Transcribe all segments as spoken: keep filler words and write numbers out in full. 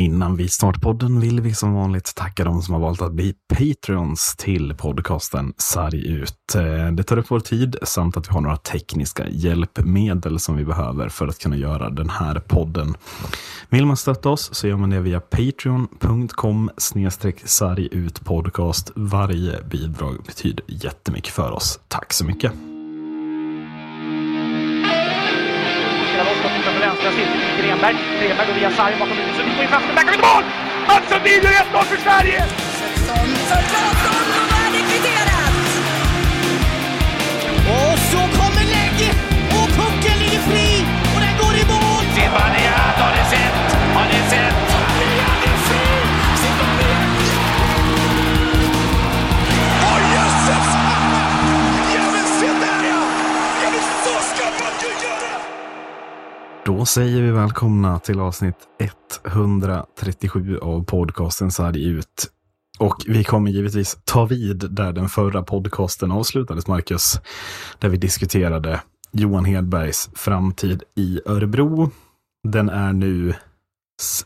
Innan vi startar podden vill vi som vanligt tacka de som har valt att bli Patreons till podcasten Sarg ut. Det tar upp vår tid samt att vi har några tekniska hjälpmedel som vi behöver för att kunna göra den här podden. Vill man stötta oss så gör man det via patreon.com snedstreck sarg ut podcast. Varje bidrag betyder jättemycket för oss. Tack så mycket. Grenberg, Grenberg går via sarg bakom huvudet, så vi får ju fast en back och mål! Alltså blir det ett mål för Sverige! Och så kommer lägg! Och pucken ligger fri! Och den går i mål! Zibanejad, har ni sett? Har ni sett? Zibanejad är fri! Zibanejad! Åh jösses! Jag vill se där jag! Jag vill så skapa du gör det! Då säger vi välkomna till avsnitt etthundratrettiosju av podcasten Sarg ut. Och vi kommer givetvis ta vid där den förra podcasten avslutades, Marcus. Där vi diskuterade Johan Hedbergs framtid i Örebro. Den är nu,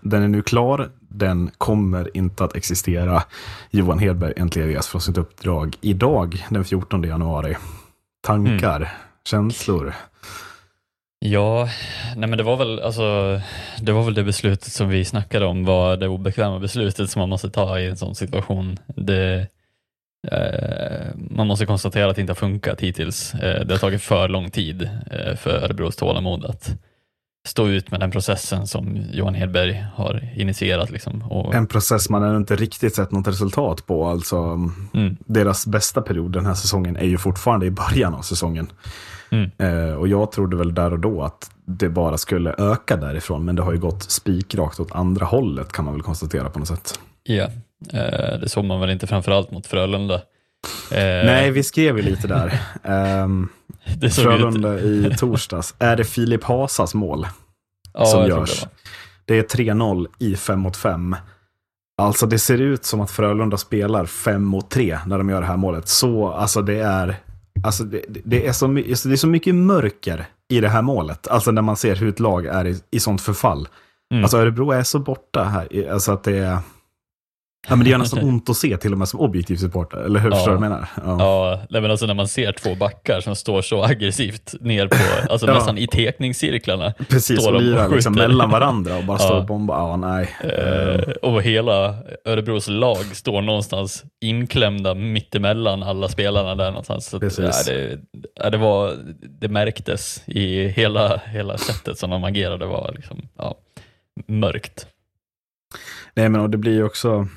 den är nu klar. Den kommer inte att existera. Johan Hedberg entledigas från sitt uppdrag idag den fjortonde januari. Tankar, mm. känslor... Ja, nej men det var väl alltså, det var väl det beslutet som vi snackade om, var det obekväma beslutet som man måste ta i en sån situation. Det, eh, man måste konstatera att det inte har funkat hittills. Eh, det har tagit för lång tid eh, för Örebros tålamod att stå ut med den processen som Johan Hedberg har initierat. Liksom, och... En process man har inte riktigt sett något resultat på. Alltså, mm. Deras bästa period den här säsongen är ju fortfarande i början av säsongen. Mm. Eh, och jag trodde väl där och då att det bara skulle öka därifrån, men det har ju gått spikrakt åt andra hållet kan man väl konstatera på något sätt. Ja, yeah. eh, det såg man väl inte framförallt mot Frölunda. Eh... Nej, vi skrev ju lite där. eh, det såg Frölunda i torsdags. Är det Filip Hasas mål ja, som görs? Det, det är tre noll i fem mot fem. Alltså det ser ut som att Frölunda spelar fem mot tre när de gör det här målet. Så alltså det är... Alltså det, det, är så, det är så mycket mörker i det här målet. Alltså när man ser hur ett lag är i, i sånt förfall. Mm. Alltså Örebro är så borta här. Alltså att det är... Ja, men det gör nästan ont att se till och med som objektiv supporter. Eller hur förstår ja. du menar? Ja, ja nej, men alltså när man ser två backar som står så aggressivt ner på... Alltså ja. nästan i tekningscirklarna. Precis, och lirar liksom mellan varandra och bara ja. står och bombar. Ja, nej. Uh, och hela Örebros lag står någonstans inklämda mittemellan alla spelarna där någonstans. Så att, ja, det, ja, det, var, det märktes i hela, hela sättet som de agerade. Var liksom, ja, mörkt. Nej, men och det blir ju också...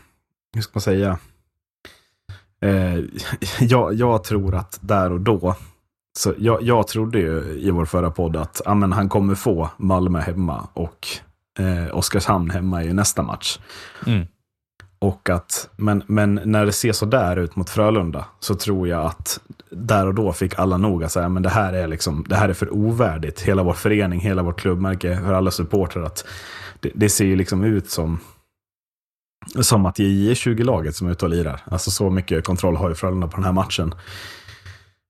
Hur ska man säga? Eh, jag, jag tror att där och då... Så jag, jag trodde ju i vår förra podd att ah, men han kommer få Malmö hemma och eh, Oskarshamn hemma i nästa match. Mm. Och att, men, men när det ser så där ut mot Frölunda så tror jag att där och då fick alla nog att säga, men det här är liksom, det här är för ovärdigt. Hela vår förening, hela vårt klubbmärke, för alla supportrar att det, det ser ju liksom ut som... Som att det är J tjugo-laget som är ute och lirar. Alltså så mycket kontroll har ju Frölunda på den här matchen.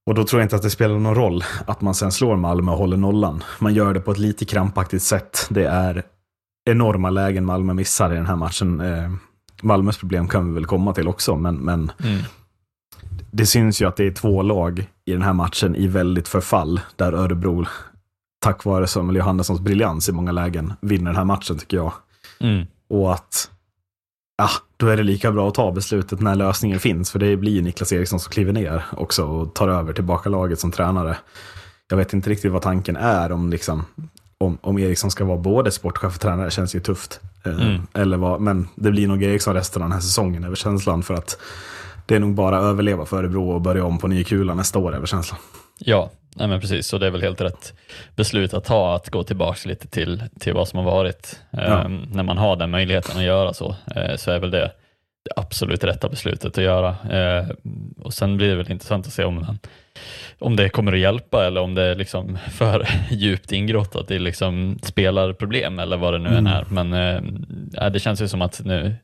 Och då tror jag inte att det spelar någon roll att man sen slår Malmö och håller nollan. Man gör det på ett lite krampaktigt sätt. Det är enorma lägen Malmö missar i den här matchen. Eh, Malmös problem kan vi väl komma till också. Men, men mm. det syns ju att det är två lag i den här matchen i väldigt förfall. Där Örebro, tack vare Samuel Johannessons briljans i många lägen, vinner den här matchen tycker jag. Mm. Och att... Ja, då är det lika bra att ta beslutet när lösningen finns. För det blir Niklas Eriksson som kliver ner också och tar över tillbaka laget som tränare. Jag vet inte riktigt vad tanken är om, liksom, om, om Eriksson ska vara både sportchef och tränare. Det känns ju tufft. Mm. Eller vad, men det blir nog Eriksson resten av den här säsongen över känslan. För att det är nog bara att överleva för Örebro och börja om på ny kula nästa år över känslan. Ja, nej men precis. Så det är väl helt rätt beslut att ta, att gå tillbaka lite till, till vad som har varit. Ja. Ehm, när man har den möjligheten att göra så, ehm, så är väl det det absolut rätta beslutet att göra. Ehm, och sen blir det väl intressant att se om, den, om det kommer att hjälpa eller om det är liksom för djupt ingrottat i liksom spelarproblem eller vad det nu än är. Men ehm, det känns ju som att nu,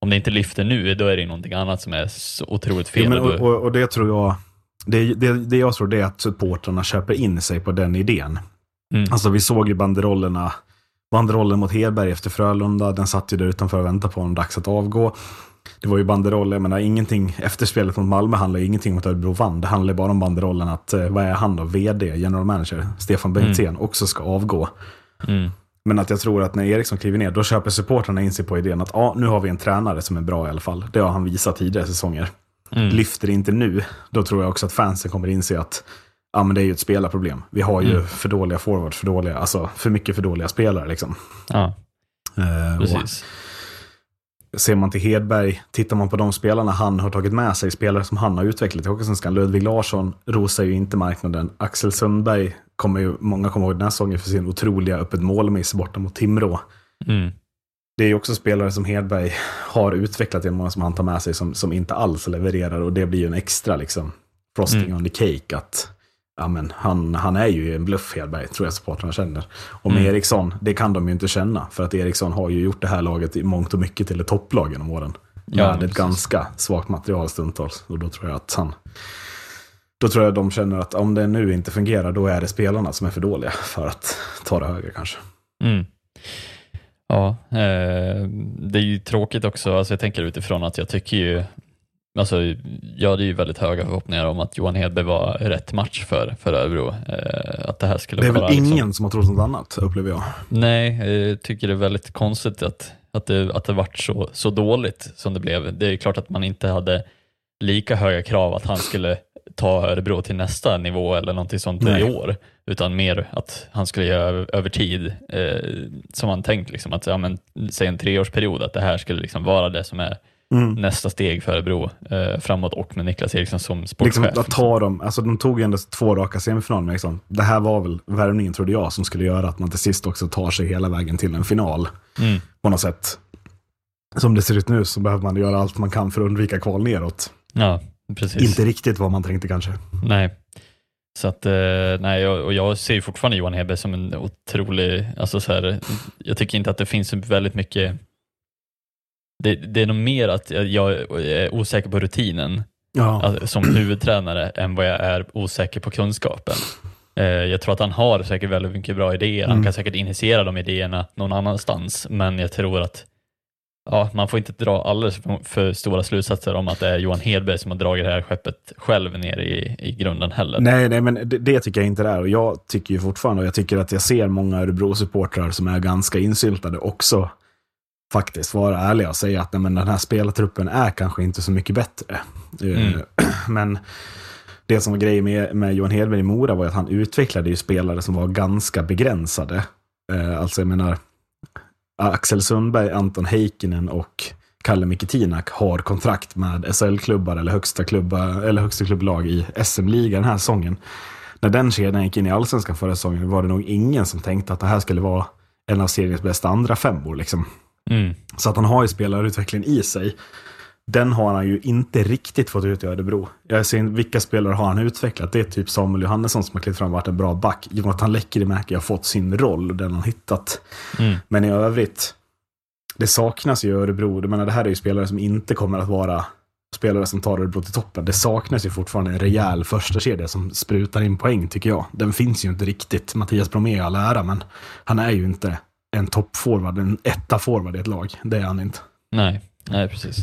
om det inte lyfter nu, då är det någonting annat som är så otroligt fel. Ja, men, och, och, och det tror jag... Det, det, det jag tror det är att supporterna köper in sig på den idén. Mm. Alltså vi såg ju banderollerna banderollen mot Hedberg efter Frölunda, den satt ju där utanför och väntade på honom, dags att avgå. Det var ju banderoller, jag menar, ingenting efter spelet mot Malmö handlar ju ingenting om att Örebro vann. Det handlar bara om banderollen att, vad är han då? V D, general manager, Stefan Bengtsén mm. också ska avgå. Mm. Men att jag tror att när Eriksson kliver ner, då köper supporterna in sig på idén att ah, nu har vi en tränare som är bra i alla fall. Det har han visat tidigare säsonger. Mm. Lyfter inte nu, då tror jag också att fansen kommer in sig att ah, men det är ju ett spelarproblem. Vi har ju mm. för dåliga forwards, för dåliga, alltså för mycket för dåliga spelare liksom. Ja, eh, precis. Ser man till Hedberg, tittar man på de spelarna han har tagit med sig, spelare som han har utvecklat i Hockeysvenskan, Ludvig Larsson rosar ju inte marknaden. Axel Sundberg kommer ju, många kommer ihåg den här säsongen för sin otroliga öppet målmiss borta mot Timrå. Mm. Det är ju också spelare som Hedberg har utvecklat i många som han tar med sig som, som inte alls levererar, och det blir ju en extra liksom frosting mm. on the cake att ja, men, han, han är ju en bluff Hedberg, tror jag supportrarna känner. Och med mm. Eriksson, det kan de ju inte känna, för att Eriksson har ju gjort det här laget i mångt och mycket till ett topplag genom åren. Ja, med precis. Ett ganska svagt material stundtals, och då tror jag att han då tror jag de känner att om det nu inte fungerar, då är det spelarna som är för dåliga för att ta det högre kanske. Mm. Ja, eh, det är ju tråkigt också, alltså jag tänker utifrån att jag tycker ju alltså, jag hade ju väldigt höga förhoppningar om att Johan Hedberg var rätt match för, för Örebro. Eh, att det, här skulle det är vara väl ingen liksom... som har trott något annat, upplever jag. Nej, jag eh, tycker det är väldigt konstigt att, att, det, att det varit så, så dåligt som det blev. Det är klart att man inte hade lika höga krav att han skulle ta Örebro till nästa nivå eller någonting sånt i år, utan mer att han skulle göra över tid eh, som han tänkt liksom, att ja, men, säg en treårsperiod att det här skulle liksom vara det som är mm. nästa steg för Örebro eh, framåt, och med Niklas Eriksson som sportchef. Liksom, att ta dem, alltså, de tog ju ändå två raka semifinaler med liksom. Det här var väl värvningen, trodde jag, som skulle göra att man till sist också tar sig hela vägen till en final mm. på något sätt. Som det ser ut nu så behöver man göra allt man kan för att undvika kval neråt. Ja, precis. Inte riktigt vad man tänkte kanske. Nej. Så att, eh, nej, och, och jag ser fortfarande Johan Hedberg som en otrolig, alltså så här, jag tycker inte att det finns väldigt mycket. Det, det är nog mer att jag är osäker på rutinen ja. alltså, som huvudtränare än vad jag är osäker på kunskapen. Eh, jag tror att han har säkert väldigt mycket bra idéer. Mm. Han kan säkert initiera de idéerna någon annanstans, men jag tror att ja, man får inte dra alldeles för stora slutsatser om att det är Johan Hedberg som har dragit det här skeppet själv ner i, i grunden heller. Nej, nej men det, det tycker jag inte det är. Och jag tycker ju fortfarande, och jag tycker att jag ser många Örebro-supportrar som är ganska insyltade också faktiskt vara ärliga och säga att nej, men den här spelartruppen är kanske inte så mycket bättre. Mm. Men det som var grejen med, med Johan Hedberg i Mora var att han utvecklade ju spelare som var ganska begränsade. Alltså jag menar... Axel Sundberg, Anton Heikkinen och Kalle Mikitinak har kontrakt med S L-klubbar eller högsta klubbar eller högsta klubblag i S M-ligan den här säsongen. När den kedjan gick in i Allsvenskan förra säsongen var det nog ingen som tänkte att det här skulle vara en av seriens bästa andra femmor liksom. Mm. Så att han har ju spelarutvecklingen i sig. Den har han ju inte riktigt fått ut i Örebro. Jag ser vilka spelare har han utvecklat. Det är typ Samuel Johannesson som har klivit fram och varit en bra back. Jonathan Läcker i märker har fått sin roll och den han hittat. Mm. Men i övrigt, det saknas ju Örebro. Jag menar, det här är ju spelare som inte kommer att vara spelare som tar Örebro till toppen. Det saknas ju fortfarande en rejäl första kedja som sprutar in poäng tycker jag. Den finns ju inte riktigt. Mattias Bromé all ära, men han är ju inte en toppforward, en etta forward i ett lag. Det är han inte. Nej, nej precis.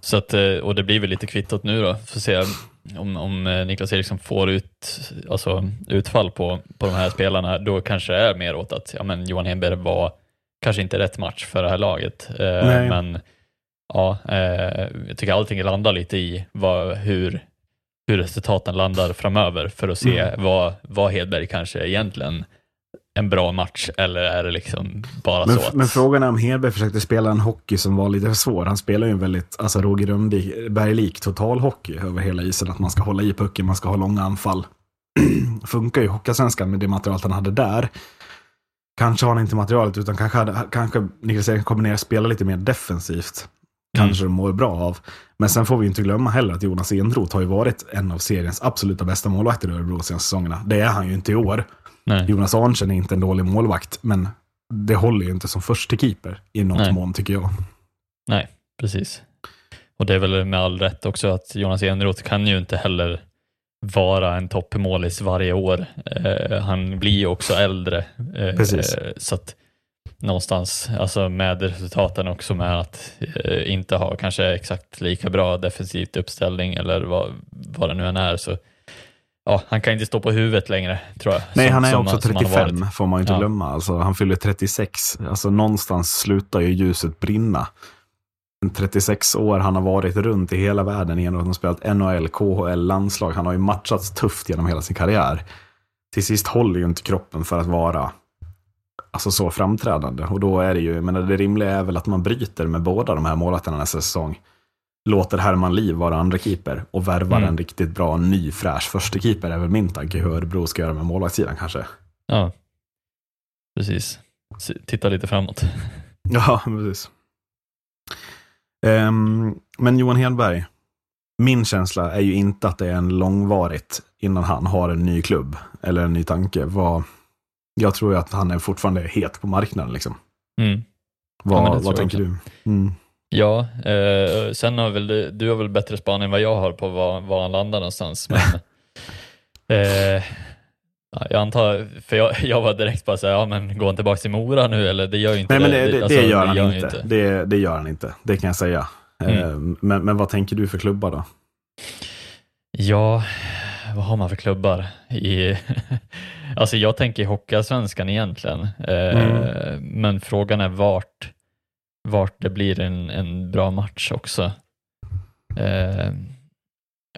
Så att, och det blir väl lite kvittat nu då, för att se om, om Niklas Eriksson får ut alltså utfall på, på de här spelarna, då kanske det är mer åt att ja, men Johan Hedberg var kanske inte rätt match för det här laget. Nej. Men ja, jag tycker allting landar lite i vad, hur, hur resultaten landar framöver, för att se mm. vad, vad Hedberg kanske egentligen en bra match, eller är det liksom bara men, så att... Men frågan är om Hedberg försökte spela en hockey som var lite för svår. Han spelar ju en väldigt, alltså Roger Rönnberg-lik total hockey över hela isen, att man ska hålla i pucken, man ska ha långa anfall. Funkar ju Hockeysvenskan med det materialet han hade där. Kanske har han inte materialet, utan kanske, hade, kanske Niklas Eriksson kommer ner och spelar lite mer defensivt. Kanske mm. de mår bra av. Men sen får vi inte glömma heller att Jonas Enroth har ju varit en av seriens absoluta bästa målvakter i Örebro senaste säsongerna. Det är han ju inte i år. Nej. Jonas Arntzen är inte en dålig målvakt, men det håller ju inte som första keeper i något Nej. mån tycker jag. Nej, precis. Och det är väl med all rätt också att Jonas Enroth kan ju inte heller vara en toppmålis varje år. Eh, han blir ju också äldre. Eh, precis. Eh, så att någonstans, alltså med resultaten också, med att eh, inte ha kanske exakt lika bra defensivt uppställning eller vad, vad det nu än är, så ja, han kan inte stå på huvudet längre, tror jag. Nej, som, han är också trettiofem, får man ju inte ja. glömma. Alltså, han fyller trettiosex. Alltså, någonstans slutar ju ljuset brinna. trettiosex år, han har varit runt i hela världen genom att han spelat N H L, K H L, landslag. Han har ju matchats tufft genom hela sin karriär. Till sist håller ju inte kroppen för att vara alltså så framträdande. Och då är det ju, men det rimliga är väl att man bryter med båda de här målvakterna nästa säsong. Låter Herman Liv vara andra keeper och värvar mm. en riktigt bra, ny, fräsch första keeper är väl min tanke hur Örebro ska göra med målvaktssidan kanske. Ja, precis. Titta lite framåt. Ja, precis. Um, men Johan Hedberg, min känsla är ju inte att det är en långvarigt innan han har en ny klubb eller en ny tanke. Vad, jag tror ju att han är fortfarande het på marknaden liksom. Mm. Vad, ja, vad tänker du? Mm. Ja, eh, sen har väl du, du har väl bättre spaning än vad jag har på var, var han landar någonstans. Men, eh, jag antar, för jag, jag var direkt bara såhär, ja men gå tillbaka till Mora nu, eller det gör ju inte. Nej, men det, det, det, alltså, det gör han, det gör inte. inte. Det, det gör han inte, det kan jag säga. Mm. Eh, men, men vad tänker du för klubbar då? Ja, vad har man för klubbar? I, alltså jag tänker Hockeyallsvenskan egentligen. Eh, mm. Men frågan är vart... vart det blir en, en bra match också. Eh,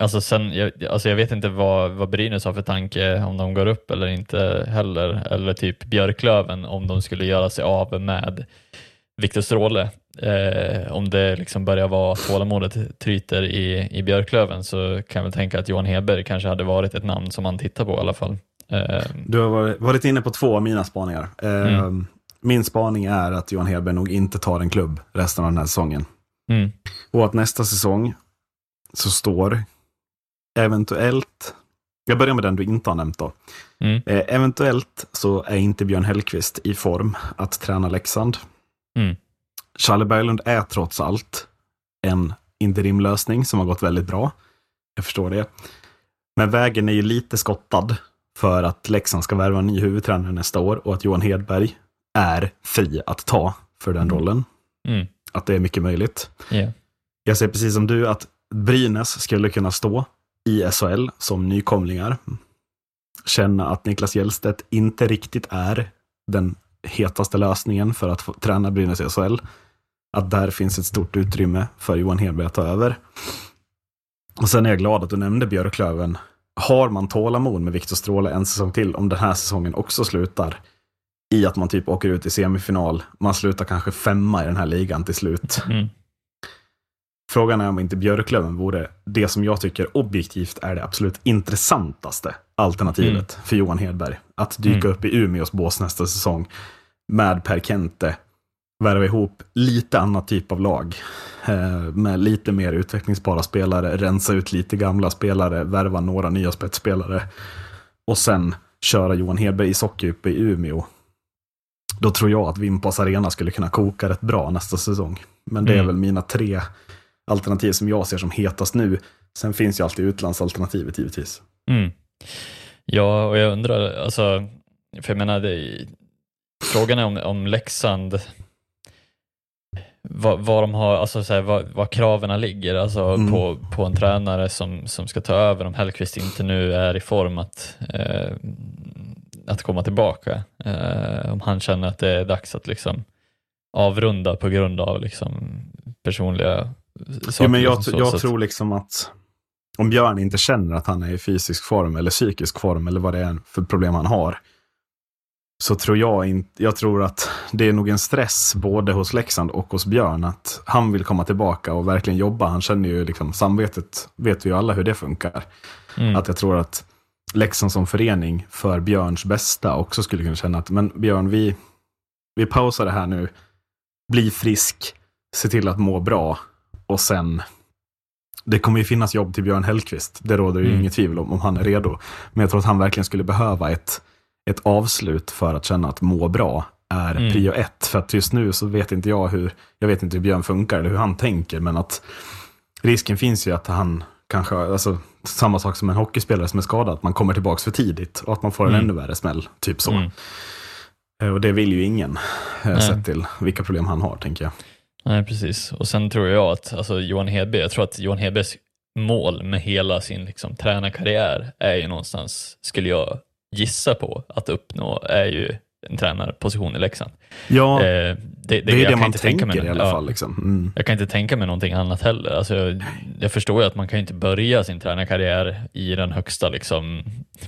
alltså sen, jag, alltså jag vet inte vad, vad Brynäs har för tanke om de går upp eller inte heller. Eller typ Björklöven om de skulle göra sig av med Viktor Stråle. Eh, om det liksom börjar vara tålamodet tryter i, i Björklöven, så kan jag tänka att Johan Hedberg kanske hade varit ett namn som man tittar på i alla fall. Eh, du har varit inne på två av mina spaningar. Eh, mm. Min spaning är att Johan Hedberg nog inte tar en klubb resten av den här säsongen. Mm. Och att nästa säsong så står eventuellt, jag börjar med den du inte har nämnt då. Mm. Eh, eventuellt så är inte Björn Hellqvist i form att träna Leksand. Mm. Charlie Berglund är trots allt en interimlösning som har gått väldigt bra. Jag förstår det. Men vägen är ju lite skottad för att Leksand ska värva en ny huvudtränare nästa år och att Johan Hedberg är fri att ta för den rollen. Mm. Att det är mycket möjligt. Yeah. Jag säger precis som du att Brynäs skulle kunna stå i S H L som nykomlingar. Känna att Niklas Hjelstedt inte riktigt är den hetaste lösningen för att få träna Brynäs i S H L. Att där finns ett stort utrymme för Johan Hedberg att ta över. Och sen är jag glad att du nämnde Björklöven. Har man tålamod med Viktor Stråle en säsong till om den här säsongen också slutar i att man typ åker ut i semifinal, man slutar kanske femma i den här ligan till slut. Mm. Frågan är om inte Björklöven vore det som jag tycker objektivt är det absolut intressantaste alternativet mm. för Johan Hedberg. Att dyka mm. upp i Umeås bås nästa säsong med Per Kente, värva ihop lite annat typ av lag med lite mer utvecklingsbara spelare, rensa ut lite gamla spelare, värva några nya spetsspelare och sen köra Johan Hedberg i sockerdjup i Umeå. Då tror jag att Vimpas Arena skulle kunna koka rätt bra nästa säsong. Men det är mm. väl mina tre alternativ som jag ser som hetast nu. Sen finns ju alltid utlandsalternativet givetvis. Mm. Ja, och jag undrar, alltså, för jag menar, det, frågan är om, om Leksand, vad, vad de har, alltså så här, vad, vad kraven ligger, alltså mm. på, på en tränare som, som ska ta över om Hellqvist inte nu är i form att... Eh, att komma tillbaka, eh, om han känner att det är dags att liksom avrunda på grund av liksom personliga saker. Ja, men jag, så, jag så tror att... liksom att om Björn inte känner att han är i fysisk form eller psykisk form eller vad det är för problem han har, så tror jag inte, jag tror att det är nog en stress både hos Leksand och hos Björn att han vill komma tillbaka och verkligen jobba. Han känner ju liksom samvetet, vet vi ju alla hur det funkar. Mm. Att jag tror att Leksand som förening för Björns bästa också skulle kunna känna att men Björn, vi, vi pausar det här nu, bli frisk, se till att må bra och sen det kommer ju finnas jobb till Björn Hellqvist, det råder ju mm. inget tvivel om, om han är redo, men jag tror att han verkligen skulle behöva ett, ett avslut för att känna att må bra är mm. prio ett, för att just nu så vet inte jag hur, jag vet inte hur Björn funkar eller hur han tänker, men att risken finns ju att han kanske, alltså samma sak som en hockeyspelare som är skadad, att man kommer tillbaka för tidigt och att man får en mm. ännu värre smäll, typ så. Mm. Och det vill ju ingen, eh, sett till vilka problem han har, tänker jag. Nej, precis. Och sen tror jag att alltså, Johan Hedberg, jag tror att Johan Hedbergs mål med hela sin liksom, tränarkarriär är ju någonstans, skulle jag gissa på, att uppnå är ju en tränarposition i Leksand. Ja, eh, det, det, det är jag det man inte tänker mig, i alla fall. Ja, liksom. mm. Jag kan inte tänka mig någonting annat heller. Alltså, jag, jag förstår ju att man kan inte börja sin tränarkarriär i den högsta, liksom,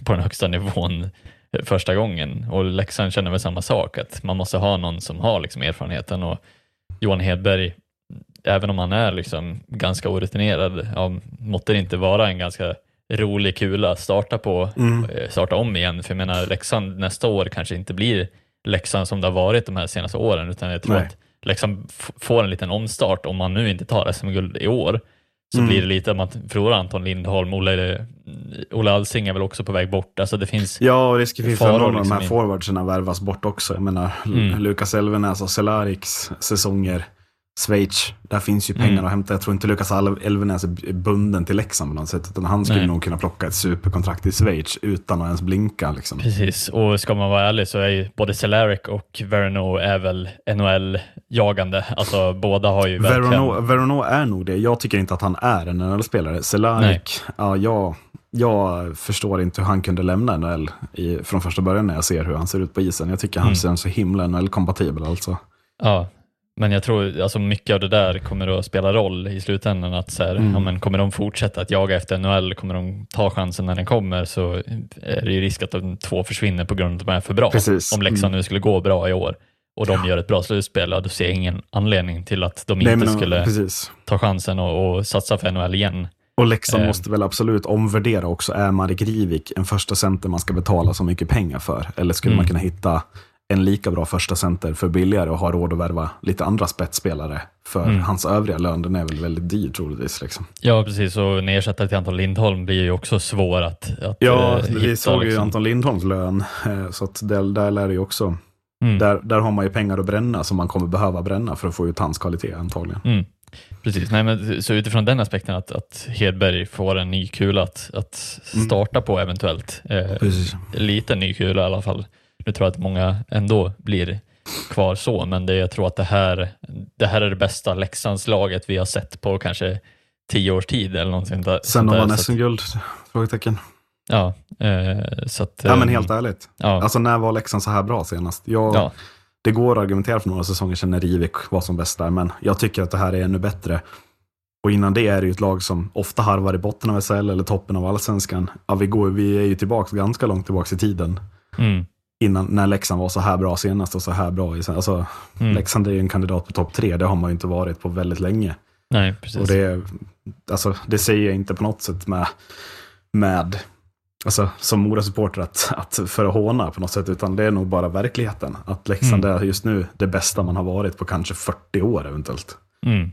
på den högsta nivån första gången. Och Leksand känner väl samma sak, att man måste ha någon som har liksom, erfarenheten. Och Johan Hedberg, även om han är liksom ganska orutinerad, ja, måtte det inte vara en ganska rolig kula att starta på, mm. starta om igen. För jag menar, Leksand nästa år kanske inte blir Leksand som det har varit de här senaste åren, utan jag tror Nej. att Leksand f- får en liten omstart. Om man nu inte tar S M-guld i år, så mm. blir det lite att man förlorar Anton Lindholm. Olle, Olle Alsing är väl också på väg bort. Alltså det finns ja, och risker finns för några liksom av de här in. forwardsarna värvas bort också. Jag menar, mm. Lucas Elfvenäs och Selarics säsonger, Schweiz, där finns ju pengar mm. att hämta. Jag tror inte Lucas Elfvenäs är bunden till Leksand på något sätt, utan han skulle Nej. nog kunna plocka ett superkontrakt i Schweiz utan att ens blinka liksom. Precis, och ska man vara ärlig så är ju både Selaric och Veronao är väl N H L-jagande. Alltså båda har ju verkligen... Veronao, Veronao är nog det. Jag tycker inte att han är en N H L-spelare. Selaric, ja, jag, jag förstår inte hur han kunde lämna N H L i, från första början när jag ser hur han ser ut på isen. Jag tycker han mm. ser så himla N H L-kompatibel alltså. Ja. Men jag tror alltså mycket av det där kommer att spela roll i slutändan, att så här, mm. ja, men kommer de fortsätta att jaga efter N H L, kommer de ta chansen när den kommer, så är det ju risk att de två försvinner på grund av att de är för bra. Precis. Om Leksand mm. nu skulle gå bra i år och de ja. gör ett bra slutspel, ja, då ser jag ingen anledning till att de Nej, inte men, skulle precis. ta chansen och, och satsa för N H L igen. Och Leksand eh. måste väl absolut omvärdera också, är Marek Grivik en första center man ska betala så mycket pengar för, eller skulle mm. man kunna hitta en lika bra första center för billigare och har råd att värva lite andra spetsspelare för mm. hans övriga lön. Den är väl väldigt dyr troligtvis liksom. Ja, precis. Och ersättare till Anton Lindholm blir ju också svår att, att Ja, hitta, vi såg ju liksom. Anton Lindholms lön, så att där, där lär det ju också mm. där, där har man ju pengar att bränna som man kommer behöva bränna för att få ut hans kvalitet antagligen. Mm. Precis. Nej, men så utifrån den aspekten att, att Hedberg får en ny kula att, att starta mm. på eventuellt. Eh, lite ny kula i alla fall. Jag tror att många ändå blir kvar så, men det, jag tror att det här, det här är det bästa Leksandslaget vi har sett på kanske tio års tid eller någonting där. Sen har man nästan guld, frågetecken. Ja, eh, så att, ja, men helt ärligt. Ja. Alltså när var Leksand så här bra senast? Jag, ja. Det går att argumentera för några säsonger sedan när Rivik var som bäst där, men jag tycker att det här är ännu bättre. Och innan det är det ju ett lag som ofta harvar i botten av S H L eller toppen av allsvenskan. Ja, vi, går, vi är ju tillbaka, ganska långt tillbaka i tiden. Mm. Innan, när Leksand var så här bra senast och så här bra. Alltså, mm. Leksand är ju en kandidat på topp tre. Det har man ju inte varit på väldigt länge. Nej, precis. Och det, alltså, det säger jag inte på något sätt med, med alltså, som Mora-supporter att, att för att håna på något sätt, utan det är nog bara verkligheten. Att Leksand mm. är just nu det bästa man har varit på kanske fyrtio år eventuellt. Mm.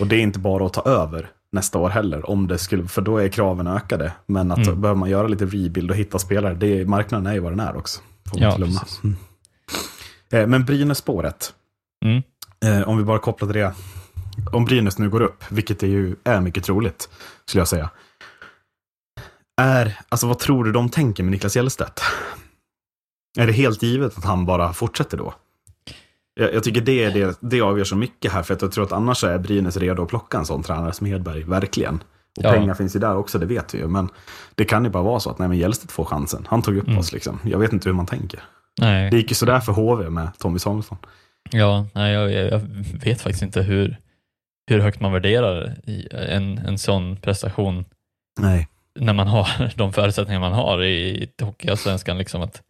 Och det är inte bara att ta över nästa år heller, om det skulle, för då är kraven ökade. Men att mm. behöver man göra lite rebuild och hitta spelare, det, marknaden är ju vad den är också. Ja, mm. Men Brynäs-spåret, mm. eh, om vi bara kopplar till det, om Brynäs nu går upp, vilket är ju är mycket troligt, skulle jag säga, är, alltså vad tror du de tänker med Niklas Hjellstedt? Är det helt givet att han bara fortsätter då? Jag, jag tycker det, är det, det avgör så mycket här, för att jag tror att annars är Brynäs redo att plocka en sån tränare som Hedberg, verkligen. Och ja. pengar finns ju där också, det vet vi ju. Men det kan ju bara vara så att nej, men Hjellstedt får chansen. Han tog upp mm. oss liksom. Jag vet inte hur man tänker. Nej. Det gick ju sådär för H V med Tommy Samuelsson. Ja, nej, jag, jag vet faktiskt inte hur, hur högt man värderar en, en sån prestation. Nej. När man har de förutsättningar man har i hockeyallsvenskan, liksom, att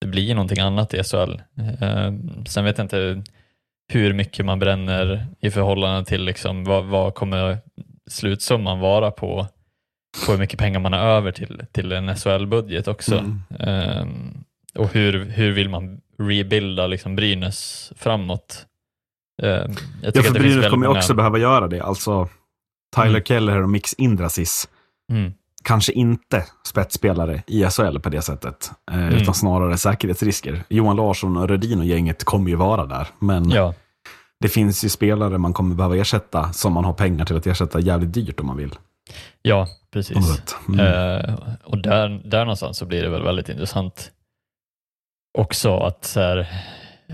det blir någonting annat i S H L. Sen vet jag inte hur mycket man bränner i förhållande till liksom, vad, vad kommer slutsumman vara på, på hur mycket pengar man har över till, till en S H L-budget också. Mm. Ehm, och hur, hur vill man rebuilda liksom Brynäs framåt? Ehm, jag tycker ja, för Brynäs kommer många... också behöva göra det. Alltså Tyler mm. Keller och Mix Indrasis mm. kanske inte spetsspelare i S H L på det sättet, ehm, mm. utan snarare säkerhetsrisker. Johan Larsson och Rödin och gänget kommer ju vara där, men ja. Det finns ju spelare man kommer behöva ersätta som man har pengar till att ersätta jävligt dyrt om man vill. Ja, precis. Mm. Eh, och där, där någonstans så blir det väl väldigt intressant också att, så här,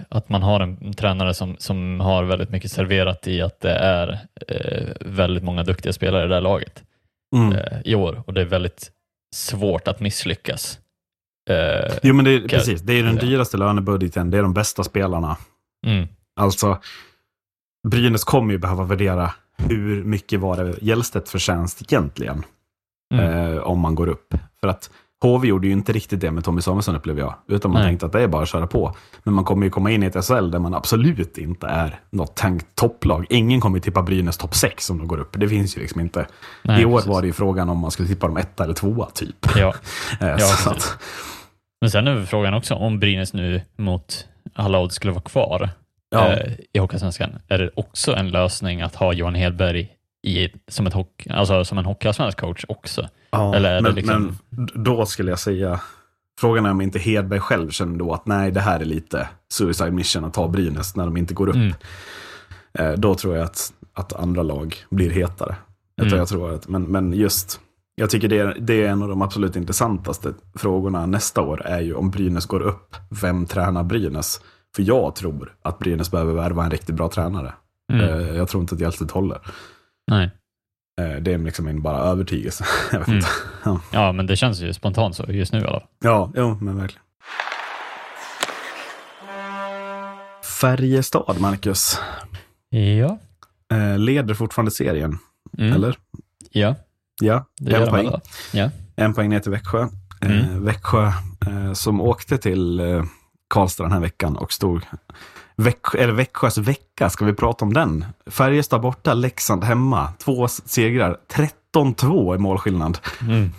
att man har en tränare som, som har väldigt mycket serverat i att det är eh, väldigt många duktiga spelare i det här laget mm. eh, i år. Och det är väldigt svårt att misslyckas. Eh, jo, men det är, precis. Det är den dyraste lönebudgeten. Det är de bästa spelarna. Mm. Alltså, Brynäs kommer ju behöva värdera hur mycket var det Hjälstedt förtjänst egentligen mm. eh, om man går upp. För att H V gjorde ju inte riktigt det med Tommy Samuelsson, upplever jag. Utan man Nej. tänkte att det är bara att köra på. Men man kommer ju komma in i ett S H L där man absolut inte är något tänkt topplag. Ingen kommer ju tippa Brynäs topp sex om de går upp. Det finns ju liksom inte. Nej, I år precis. var det ju frågan om man skulle tippa dem etta eller tvåa typ. Ja. eh, ja att... Men sen är frågan också om Brynäs nu mot alla odds skulle vara kvar ja. eh, i Hockeysvenskan. Är det också en lösning att ha Johan Hedberg i, som, ett hockey, alltså som en hockeyallsvensk coach också? Ja, Eller är men, det liksom... men då skulle jag säga, frågan är om inte Hedberg själv känner då att nej, det här är lite suicide mission att ta Brynäs när de inte går upp. Mm. Eh, då tror jag att, att andra lag blir hetare. Jag tror, mm. jag tror att, men, men just, jag tycker det är, det är en av de absolut intressantaste frågorna nästa år är ju om Brynäs går upp, vem tränar Brynäs? För jag tror att Brynäs behöver värva en riktigt bra tränare. Mm. Eh, jag tror inte att det alltid håller. Nej. Det är liksom en bara övertygelse. Jag vet mm. inte. Ja. ja, men det känns ju spontant så just nu i alla fall. Ja, jo, men verkligen. Färjestad, Marcus. Ja. Leder fortfarande serien, mm. eller? Ja. Ja, det en poäng. Ja. En poäng ner till Växjö. Mm. Växjö som åkte till Karlstad den här veckan och stod... Växjö, eller Växjös vecka, ska vi prata om den? Färjestad borta, Leksand hemma. Två segrar, tretton två i målskillnad mm.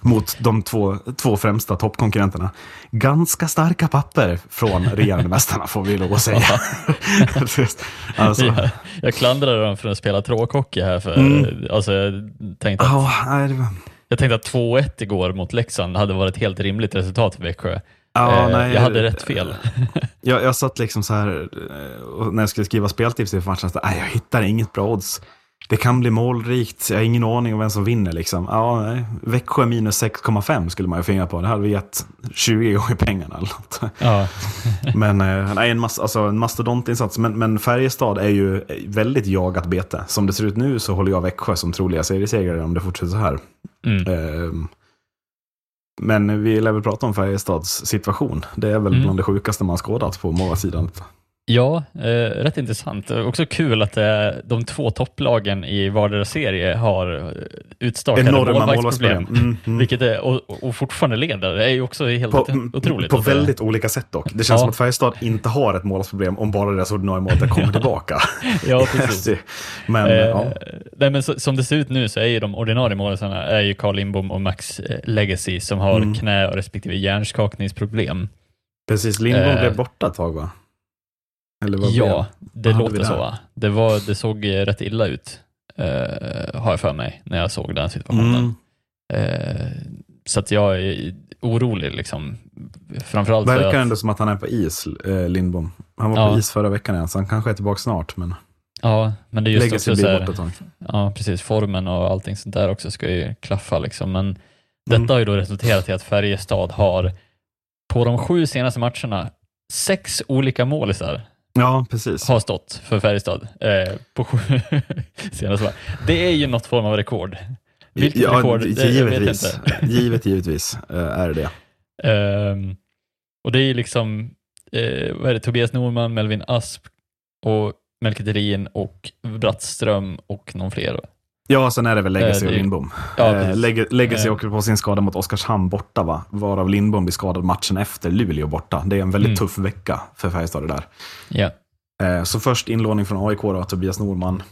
mot de två, två främsta toppkonkurrenterna. Ganska starka papper från regerande mästarna får vi lov att säga. alltså. jag, jag klandrade dem för att spela tråkhockey här för, mm. alltså, jag tänkte att, oh, nej, det var... jag tänkte att två ett igår mot Leksand hade varit ett helt rimligt resultat för Växjö. Ja, eh, nej, jag hade rätt fel. jag, jag satt liksom så här och när jag skulle skriva speltips i matchen att jag hittar inget bra odds. Det kan bli målrikt. Jag har ingen aning om vem som vinner liksom. Ja, nej. Växjö minus sex komma fem skulle man ju fingra på. Det hade vi gett tjugo gånger pengarna eller något. Ja. men eh, nej, en, mas- alltså, en mastodontinsats. Men, men Färjestad är ju väldigt jagat bete. Som det ser ut nu så håller jag Växjö som troliga seriesegrare om det fortsätter så här. Mm. Eh, Men vi lär väl prata om Färjestads situation. Det är väl mm. bland det sjukaste man skådat på många sidan. Ja, eh, rätt intressant. Också kul att eh, de två topplagen i vardera serie har utstakade målvaktsproblem. Mm, mm. Vilket är, och, och fortfarande leder. Det är ju också helt på, otroligt. På väldigt det... olika sätt dock. Det känns ja. som att Färjestad inte har ett målvaktsproblem om bara deras ordinarie målet kommer tillbaka. ja, precis. men, eh, ja. Nej, men så, som det ser ut nu så är ju de ordinarie målvakterna är ju Karl Lindbom och Max eh, Legacy som har mm. knä och respektive hjärnskakningsproblem. Precis, Lindbom eh, blev borta ett tag va? Ja, det låter så va? Det, var, det såg rätt illa ut eh, har jag för mig när jag såg den situationen. Mm. Eh, så att jag är orolig liksom. Framförallt verkar att... ändå som att han är på is, eh, Lindbom. Han var ja. på is förra veckan igen, så han kanske är tillbaka snart. Men... ja, men det är just också så här, ja, precis, formen och allting sånt där också ska ju klaffa liksom. Men detta mm. har ju då resulterat i att Färjestad har på de sju senaste matcherna sex olika målisar. Ja, precis. Har stått för Färjestad eh, på senaste. Det är ju något form av rekord. Vilket ja, rekord? Givetvis. Givet, givetvis är det. Um, och det är ju liksom eh, vad är det? Tobias Norman, Melvin Asp och Melker Thelin och Brattström och någon fler. Ja, sen är det väl Legacy och Lindbom. Ja, Legacy åker på sin skada mot Oskarshamn borta, va? Varav Lindbom blir skadad matchen efter Luleå borta. Det är en väldigt mm. tuff vecka för Färjestad där. Yeah. Så först inlåning från A I K då, Tobias Norman.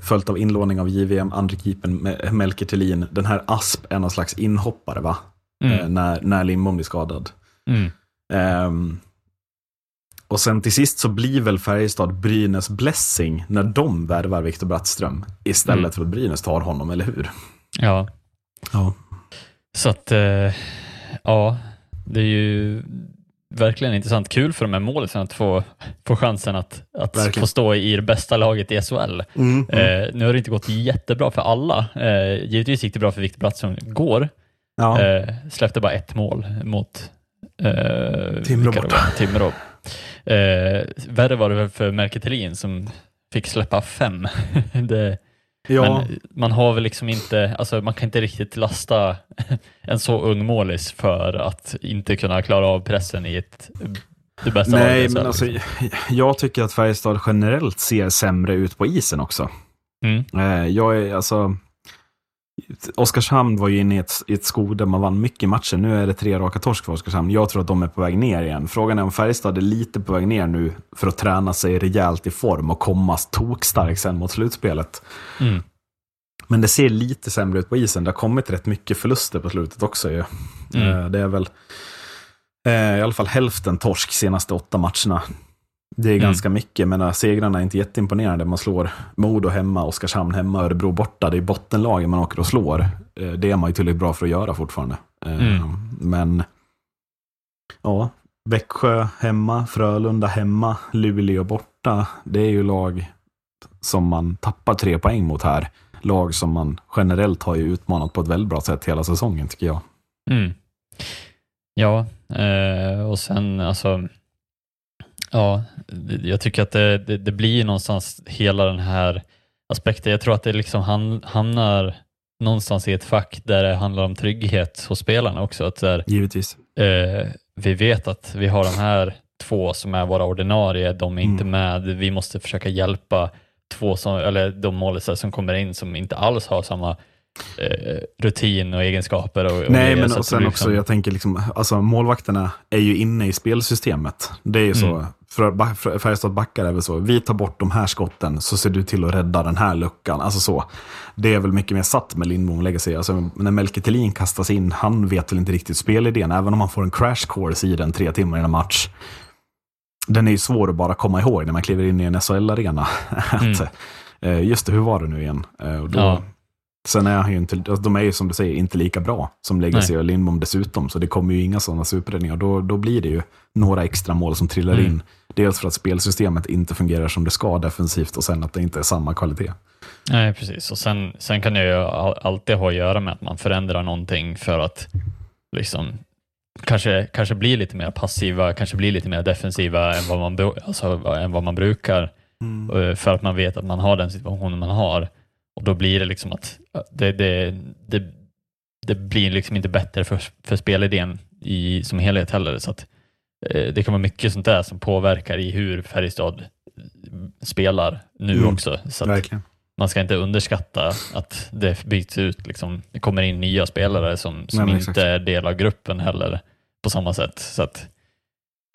Följt av inlåning av J V M, andra keepern Melker Thelin. Den här Asp är någon slags inhoppare, va? Mm. När, när Lindbom blir skadad. Mm. Um, Och sen till sist så blir väl Färjestad Brynäs blessing när de värvar Viktor Brattström istället mm. för att Brynäs tar honom, eller hur? Ja. Ja. Så att, ja, det är ju verkligen intressant. Kul för de här målet att få, få chansen att, att få stå i det bästa laget i S H L. Mm, mm. Eh, nu har det inte gått jättebra för alla. Eh, givetvis gick det bra för Viktor Brattström går. Ja. Eh, släppte bara ett mål mot Eh, Timrå bort. Timrå. Eh, värre var det väl för Melker Thelin som fick släppa fem. det, ja. Men man har väl liksom inte, alltså man kan inte riktigt lasta en så ung målis för att inte kunna klara av pressen i ett det bästa. Nej, men alltså, jag tycker att Färjestad generellt ser sämre ut på isen också. Mm. Eh, jag är alltså... Oskarshamn var ju inne i ett, i ett sko där man vann mycket matcher. Nu är det tre raka torsk för Oskarshamn. Jag tror att de är på väg ner igen. Frågan är om Färjestad är lite på väg ner nu för att träna sig rejält i form och komma tokstark sen mot slutspelet. Mm. Men det ser lite sämre ut på isen. Det har kommit rätt mycket förluster på slutet också ju. Mm. Det är väl i alla fall hälften torsk senaste åtta matcherna. Det är mm. ganska mycket, men segrarna är inte jätteimponerande. Man slår Modo hemma, Oskarshamn hemma, Örebro borta. Det är bottenlagen man åker och slår. Det är man ju tillräckligt bra för att göra fortfarande. Mm. Men ja, Växjö hemma, Frölunda hemma, Luleå borta. Det är ju lag som man tappar tre poäng mot här. Lag som man generellt har ju utmanat på ett väldigt bra sätt hela säsongen, tycker jag. Mm. Ja, och sen alltså... Ja, jag tycker att det, det, det blir någonstans hela den här aspekten. Jag tror att det liksom hamnar någonstans i ett fack där det handlar om trygghet hos spelarna också. Att där, Givetvis. Eh, vi vet att vi har de här två som är våra ordinarie. De är mm. inte med. Vi måste försöka hjälpa två som, eller de målisar som kommer in som inte alls har samma... rutin och egenskaper och, och Nej, men och sen liksom... också, jag tänker liksom, alltså målvakterna är ju inne i spelsystemet. Det är ju mm. så, för, för Färjestad backar är väl så, vi tar bort de här skotten så ser du till att rädda den här luckan, alltså så. Det är väl mycket mer satt med Lindbom lägger sig, alltså när Melker Thelin kastas in, han vet väl inte riktigt spelidén, även om man får en crash course i den tre timmar innan match. Den är ju svår att bara komma ihåg när man kliver in i en S H L-arena. mm. Just det, hur var det nu igen? Och då ja. Sen är han ju inte, de är ju som du säger inte lika bra som Legacy och Lindbom dessutom, så det kommer ju inga sådana superräddningar. Då, då blir det ju några extra mål som trillar mm. in. Dels för att spelsystemet inte fungerar som det ska defensivt och sen att det inte är samma kvalitet. Nej, precis. Och sen, sen kan det ju alltid ha att göra med att man förändrar någonting för att liksom kanske, kanske bli lite mer passiva, kanske bli lite mer defensiva än vad man, alltså, än vad man brukar. Mm. För att man vet att man har den situationen man har. Och då blir det liksom att det, det, det, det blir liksom inte bättre för, för spelidén i, som helhet heller. Så att, eh, det kan vara mycket sånt där som påverkar i hur Färjestad spelar nu mm. också. Så att man ska inte underskatta att det byts ut. Liksom, det kommer in nya spelare som, som Nej, inte exakt. är del av gruppen heller på samma sätt. Så att,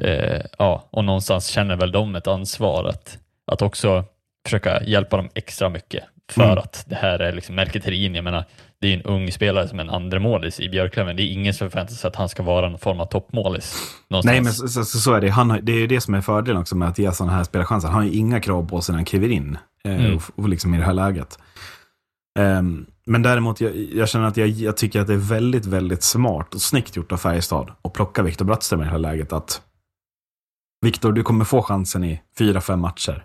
eh, ja, och någonstans känner väl de ett ansvar att, att också försöka hjälpa dem extra mycket. För mm. att det här är liksom Melker Thelin, jag menar, det är en ung spelare som en andra målis i Björklöven. Det är ingen som förväntar sig att han ska vara en form av toppmålis. Nej, men så, så, så är det. Han har, det är ju det som är fördelen också med att ge sådana här spelarchanser. Han har ju inga krav på sig när han kliver in eh, mm. och, och liksom i det här läget. Um, men däremot, jag, jag känner att jag, jag tycker att det är väldigt, väldigt smart och snyggt gjort av Färjestad att plocka Viktor Brattström i det här läget. Att Viktor, du kommer få chansen i fyra, fem matcher.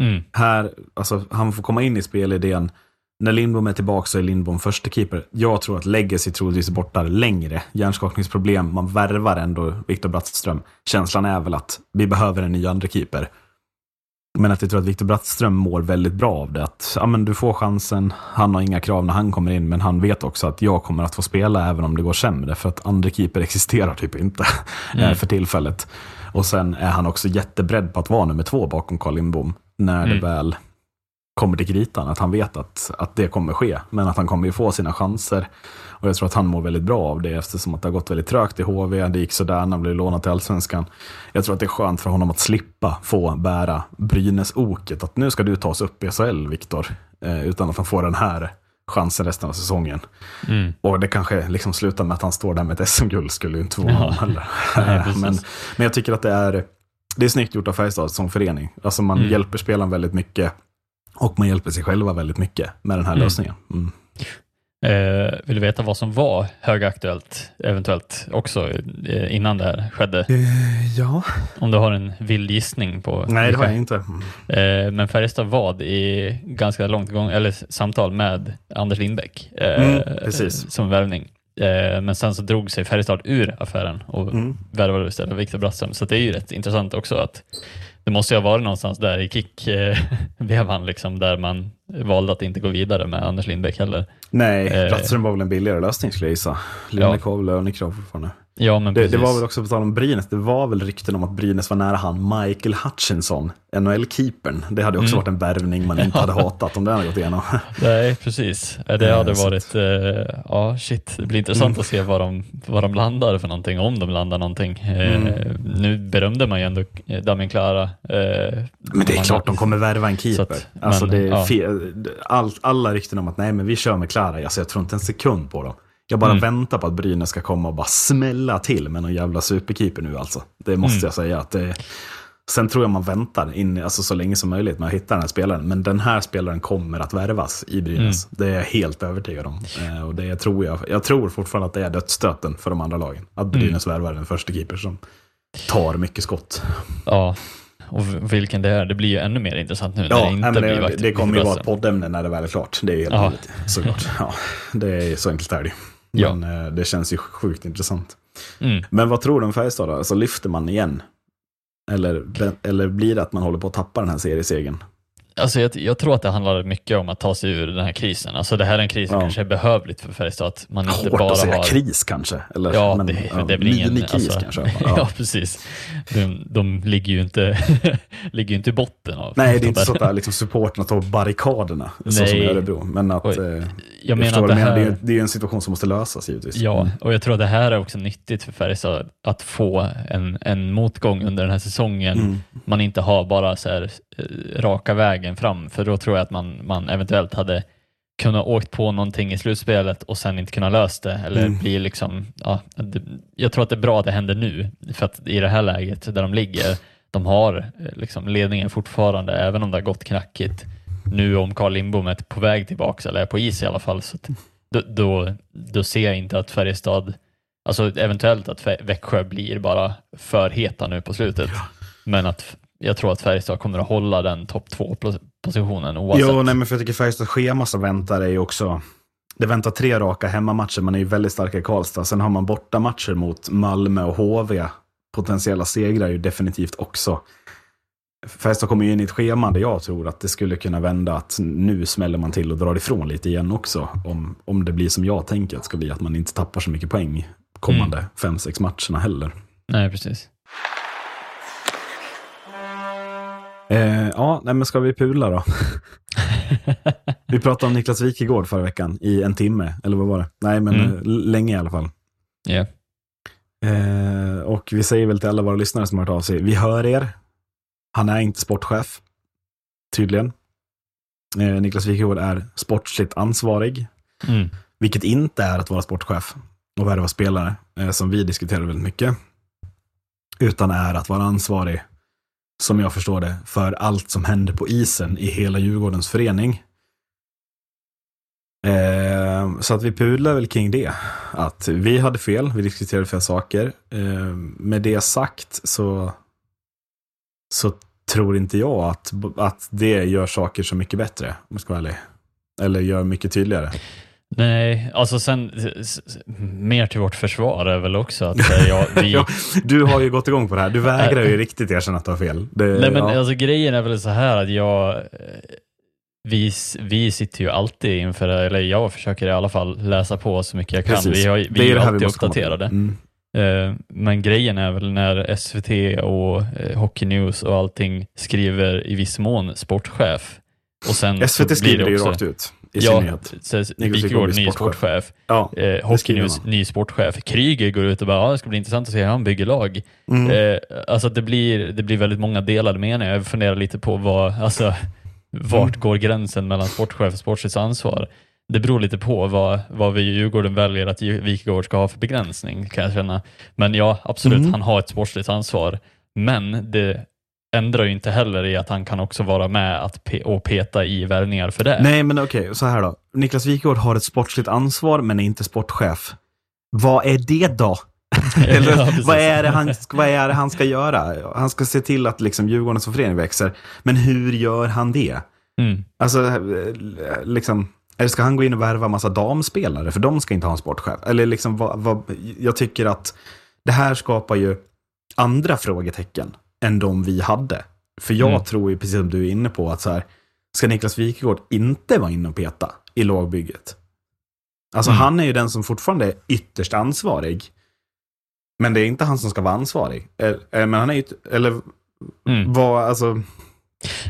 Mm. Här, alltså, han får komma in i spelidén. När Lindbom är tillbaka så är Lindbom första keeper. Jag tror att Legacy troligtvis borta längre. Hjärnskakningsproblem, man värvar ändå Viktor Brattström. Känslan är väl att vi behöver en ny andra keeper. Men att jag tror att Viktor Brattström mår väldigt bra av det. Att ja, men du får chansen, han har inga krav när han kommer in. Men han vet också att jag kommer att få spela även om det går sämre. För att andra keeper existerar typ inte mm. för tillfället. Och sen är han också jättebredd på att vara nummer två bakom Karl Lindbom. När det mm. väl kommer till kritan. Att han vet att, att det kommer ske. Men att han kommer ju få sina chanser. Och jag tror att han mår väldigt bra av det. Eftersom att det har gått väldigt trögt i H V. Det gick sådär när han blev lånad till Allsvenskan. Jag tror att det är skönt för honom att slippa få bära Brynäs-oket. Att nu ska du tas upp i S H L, Viktor. Eh, utan att han får den här chansen resten av säsongen. Mm. Och det kanske liksom slutar med att han står där med ett S M-guld. Skulle ju inte vara honom heller. Nej, men, men jag tycker att det är... Det är snyggt gjort av Färjestad som förening. Alltså man mm. hjälper spelaren väldigt mycket och man hjälper sig själva väldigt mycket med den här mm. lösningen. Mm. Eh, vill du veta vad som var högaktuellt eventuellt också eh, innan det här skedde? Eh, ja. Om du har en vild gissning på... Nej, det har jag inte. Eh, men Färjestad vad i ganska långt gång, eller samtal med Anders Lindbäck eh, mm, precis. Eh, som värvning. Eh, men sen så drog sig Färjestad ur affären och mm. värvade istället Viktor Brattström. Så det är ju rätt intressant också att det måste ju ha varit någonstans där i kick-vevan eh, liksom, där man valde att inte gå vidare med Anders Lindbäck heller. Nej, eh, Brattström var väl en billigare lösning skulle jag gissa. Lönekov, ja. Lönekrav fortfarande. Ja, men det, det var väl också på tal om Brynäs. Det var väl rykten om att Brynäs var nära han Michael Hutchinson, N H L-keepern. Det hade också mm. varit en värvning man inte hade hatat om den hade gått igenom. Nej, precis. Det hade varit eh, ja, shit. Det blir intressant mm. att se vad de, vad de landar för någonting, om de landar någonting. Mm. Eh, nu berömde man ju ändå Damien Klara. Eh, men det är klart de kommer värva en keeper. Att, alltså, men, det är fe- ja. All, alla rykten om att nej, men vi kör med Klara. Alltså, jag tror inte en sekund på dem. Jag bara mm. väntar på att Brynäs ska komma och bara smälla till med någon jävla superkeeper nu alltså. Det måste mm. jag säga. Att det... Sen tror jag man väntar in, alltså, så länge som möjligt med att hitta den här spelaren. Men den här spelaren kommer att värvas i Brynäs. Mm. Det är jag helt övertygad om. Eh, och det tror jag, jag tror fortfarande att det är dödsstöten för de andra lagen. Att Brynäs mm. värvar den första keeper som tar mycket skott. Ja, och vilken det är, det blir ju ännu mer intressant nu. Ja, när det, inte det, blir det kommer ju vara ett poddämne när det väl är klart. Det är ju helt möjligt, såklart. Ja, det är så enkelt är det. Men ja. Det känns ju sjukt intressant. Mm. Men vad tror du om Färjestad då? Alltså, lyfter man igen? Eller, eller blir det att man håller på att tappa den här seriesegen? Alltså jag, jag tror att det handlar mycket om att ta sig ur den här krisen. Alltså det här är en kris som ja. kanske är behövligt för Färjestad. Att man inte Hårt bara att säga har... kris kanske. Eller, ja, men, det, ja, det blir ingen... Minikris alltså, kanske. Ja, ja precis. De, de ligger ju inte ligger ju inte i botten. Av, nej, det är inte så att liksom, supporterna tar barrikaderna. Nej. Så som i Örebro. Men att... Och, eh, jag menar att det, här... det, är, det är en situation som måste lösas givetvis. Ja, och jag tror att det här är också nyttigt för Färjestad. Att få en, en motgång under den här säsongen. Mm. Man inte har bara så här raka vägen fram, för då tror jag att man, man eventuellt hade kunnat åkt på någonting i slutspelet och sen inte kunnat lösa det eller mm. bli liksom, ja, det, jag tror att det är bra att det händer nu, för att i det här läget där de ligger, de har liksom ledningen fortfarande, även om det har gått knackigt nu, om Karl Lindbom är på väg tillbaka eller är på is i alla fall, så att, då, då, då ser jag inte att Färjestad, alltså eventuellt att Växjö blir bara för heta nu på slutet, ja. men att jag tror att Färjestad kommer att hålla den topp två positionen oavsett. Jo, nej, men för jag tycker Färjestads schema som väntar är ju också... Det väntar tre raka hemmamatcher. Man är ju väldigt starka i Karlstad. Sen har man borta matcher mot Malmö och H V. Potentiella segrar är ju definitivt också. Färjestad kommer ju in i ett schema där jag tror att det skulle kunna vända, att nu smäller man till och drar ifrån lite igen också. Om, om det blir som jag tänker att det ska bli, att man inte tappar så mycket poäng kommande mm. fem, sex matcherna heller. Nej, precis. Eh, ja, nej, men ska vi pula då? Vi pratade om Niklas Wikegård förra veckan i en timme, eller vad var det? Nej, men mm. länge i alla fall. Ja. Yeah. Eh, och vi säger väl till alla våra lyssnare som har hört av sig, vi hör er. Han är inte sportchef, tydligen. Eh, Niklas Wikegård är sportsligt ansvarig, mm. vilket inte är att vara sportchef och värva spelare, eh, som vi diskuterar väldigt mycket, utan är att vara ansvarig, som jag förstår det, för allt som händer på isen i hela Djurgårdens förening. Eh, så att vi pudlar väl kring det. Att vi hade fel, vi diskuterade fel saker. Eh, med det sagt så, så tror inte jag att, att det gör saker så mycket bättre, om jag ska vara ärlig. Eller gör mycket tydligare. Nej, alltså sen mer till vårt försvar är väl också att jag, vi... ja, du har ju gått igång på det här, du vägrar ju riktigt erkänna att du har fel. Det, nej men ja. Alltså grejen är väl så här att jag vi, vi sitter ju alltid inför, eller jag försöker i alla fall läsa på så mycket jag kan. Precis. Vi, har, vi det är, är ju det alltid uppdaterade. Mm. Men grejen är väl när S V T och Hockey News och allting skriver i viss mån sportchef och sen S V T skriver det ju rakt ut. Ja, Wikegård, ny sportchef. Ja, eh, Hockey News, ny sportchef. Kryger går ut och bara, ja, det ska bli intressant att se hur han bygger lag. Mm. Eh, alltså det blir, det blir väldigt många delade meningar. Jag funderar lite på vad, alltså, vart mm. går gränsen mellan sportchef och sportsligt ansvar. Det beror lite på vad, vad vi i Djurgården väljer att Wikegård ska ha för begränsning, kan jag känna. Men ja, absolut, mm. han har ett sportsligt ansvar. Men det ändrar ju inte heller i att han kan också vara med att pe- och peta i värvningar för det. Nej, men okej, okay, så här då. Niklas Wikegård har ett sportsligt ansvar men är inte sportchef. Vad är det då? Eller, ja, vad, är det han, vad är det han ska göra? Han ska se till att liksom Djurgården som förening växer. Men hur gör han det? Mm. Alltså, liksom... Eller ska han gå in och värva massa damspelare? För de ska inte ha en sportchef. Eller liksom, vad, vad, jag tycker att det här skapar ju andra frågetecken än de vi hade. För jag mm. tror ju, precis som du är inne på, att så här, ska Niklas Wikegård inte vara inne och peta i lagbygget? Alltså mm. han är ju den som fortfarande är ytterst ansvarig. Men det är inte han som ska vara ansvarig. Men han är ju... Eller mm. vad... Alltså...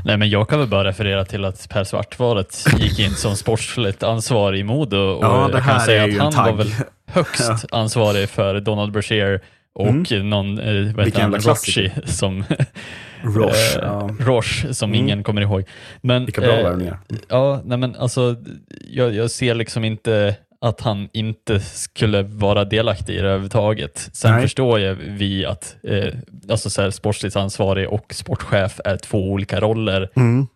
Nej, men jag kan väl bara referera till att Per Svartvalett gick in som sportsligt ansvarig i Modo. Och ja, jag kan säga att han tagg. var väl högst ja. ansvarig för Donald Brashear och mm. någon eh, vad heter han, Roche, som Roche, ja. Roche, som mm. ingen kommer ihåg. Men, vilka bra eh, värvningar. Ja, nej, men alltså jag, jag ser liksom inte att han inte skulle vara delaktig i det överhuvudtaget. Sen Nej. förstår ju vi att eh, alltså så här, sportsligt ansvarig och sportchef är två olika roller. Mm.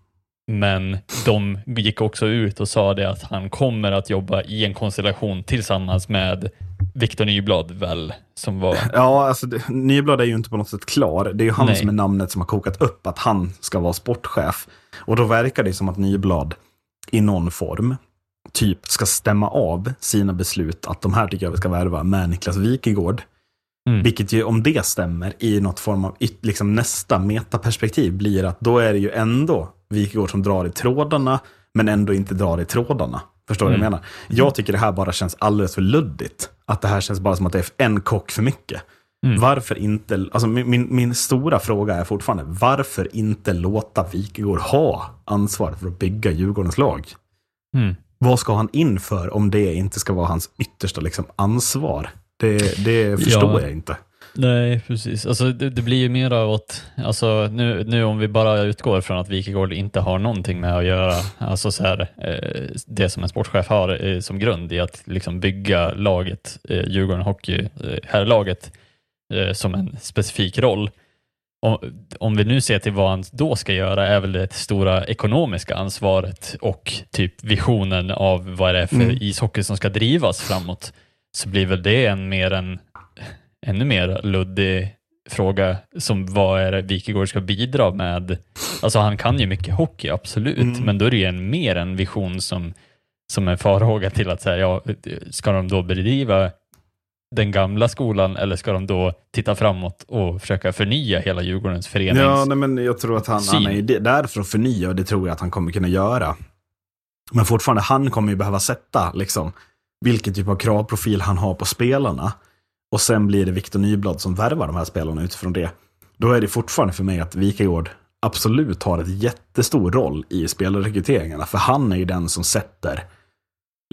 Men de gick också ut och sa det att han kommer att jobba i en konstellation tillsammans med Viktor Nyblad, väl, som var... Ja, alltså det, Nyblad är ju inte på något sätt klar. Det är ju han Nej. som är namnet som har kokat upp att han ska vara sportchef. Och då verkar det som att Nyblad i någon form... typ ska stämma av sina beslut att de här tycker jag vi ska värva med Niklas Wikegård. Mm. Vilket ju, om det stämmer, i något form av yt, liksom nästa metaperspektiv blir att då är det ju ändå Wikegård som drar i trådarna, men ändå inte drar i trådarna. Förstår du mm. vad jag menar? Jag tycker det här bara känns alldeles för luddigt. Att det här känns bara som att det är en kock för mycket. Mm. Varför inte, alltså min, min, min stora fråga är fortfarande, varför inte låta Wikegård ha ansvaret för att bygga Djurgårdens lag? Mm. Vad ska han in för om det inte ska vara hans yttersta liksom ansvar? Det, det förstår ja, jag inte. Nej, precis. Alltså, det, det blir ju mer av att... Alltså, nu, nu om vi bara utgår från att Wikegård inte har någonting med att göra. Alltså så här, eh, det som en sportchef har eh, som grund i att liksom bygga laget, eh, Djurgården Hockey, eh, här laget eh, som en specifik roll. Om, om vi nu ser till vad han då ska göra är väl det stora ekonomiska ansvaret och typ visionen av vad det är för mm. ishockey som ska drivas framåt, så blir väl det en mer en ännu mer luddig fråga som vad är det Wikegård ska bidra med. Alltså han kan ju mycket hockey, absolut, mm. men då är det ju en, mer en vision som, som en farhåga till att säga, ja, ska de då bedriva den gamla skolan eller ska de då titta framåt och försöka förnya hela Djurgårdens förenings? Ja, nej, men jag tror att han, han är där för att förnya, och det tror jag att han kommer kunna göra. Men fortfarande, han kommer ju behöva sätta liksom vilken typ av kravprofil han har på spelarna, och sen blir det Viktor Nyblad som värvar de här spelarna utifrån det. Då är det fortfarande för mig att Wikegård absolut har ett jättestor roll i spelarrekryteringarna, för han är ju den som sätter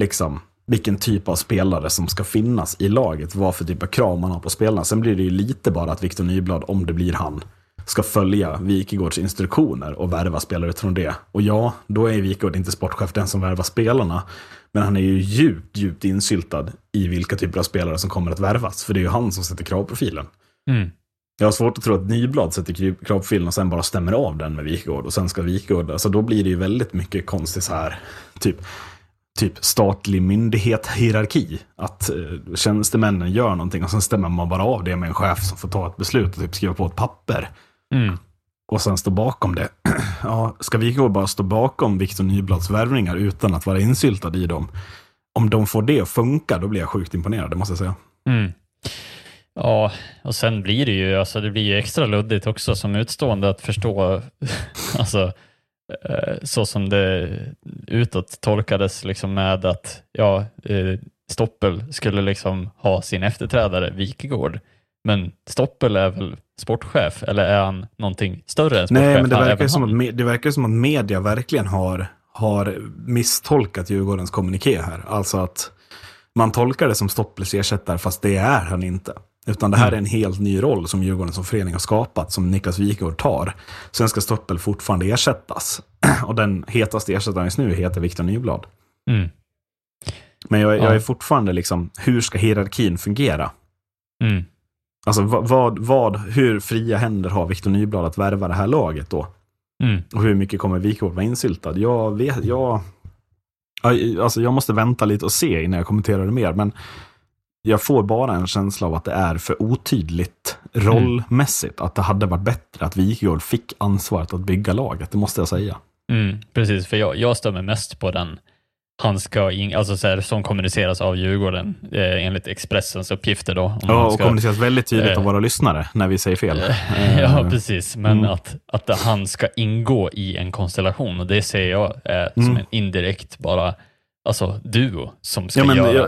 liksom vilken typ av spelare som ska finnas i laget, vad för typ av krav man har på spelarna. Sen blir det ju lite bara att Viktor Nyblad, om det blir han, ska följa Wikegårds instruktioner och värva spelare utifrån det. Och ja, då är Wikegård inte sportchef, den som värvar spelarna, men han är ju djupt, djupt insyltad i vilka typer av spelare som kommer att värvas, för det är ju han som sätter kravprofilen. Mm. Jag har svårt att tro att Nyblad sätter kravprofilen och sen bara stämmer av den med Wikegård, och sen ska Wikegård, alltså då blir det ju väldigt mycket konstigt så här, typ typ statlig myndighet hierarki, att eh, tjänstemännen gör någonting och sen stämmer man bara av det med en chef som får ta ett beslut och typ skriva på ett papper mm. och sen stå bakom det. Ja, ska vi gå och bara stå bakom Viktor Nyblads värvningar utan att vara insyltad i dem? Om de får det att funka, då blir jag sjukt imponerad, det måste jag säga. Mm. Ja, och sen blir det ju, alltså det blir ju extra luddigt också som utstående att förstå alltså så som det utåt tolkades liksom, med att ja, Stoppel skulle liksom ha sin efterträdare Wikegård, men Stoppel är väl sportchef, eller är han någonting större än sportchef? Nej, men det verkar, som att, det verkar som att media verkligen har, har misstolkat Djurgårdens kommuniké här, alltså att man tolkar det som Stoppels ersättare, fast det är han inte. Utan det här är en helt ny roll som Djurgården som förening har skapat, som Niklas Wikegård tar. Sen ska Stoppel fortfarande ersättas. Och den hetaste ersättaren just nu heter Viktor Nyblad. Mm. Men jag, jag ja. är fortfarande liksom, hur ska hierarkin fungera? Mm. Alltså vad, vad, vad, hur fria händer har Viktor Nyblad att värva det här laget då? Mm. Och hur mycket kommer Wikegård vara insyltad? Jag vet, jag... Alltså jag måste vänta lite och se innan jag kommenterar det mer, men jag får bara en känsla av att det är för otydligt rollmässigt, mm. att det hade varit bättre att Wikegård fick ansvaret att bygga laget, det måste jag säga. Mm, precis, för jag, jag stämmer mest på den. han ska in, alltså så här, som kommuniceras av Djurgården eh, enligt Expressens uppgifter då. Ja, och ska, kommuniceras väldigt tydligt eh, av våra lyssnare när vi säger fel. Eh, ja, mm. precis. Men mm. att, att han ska ingå i en konstellation, och det ser jag eh, som mm. en indirekt bara, alltså duo som ska ja, men, göra ja,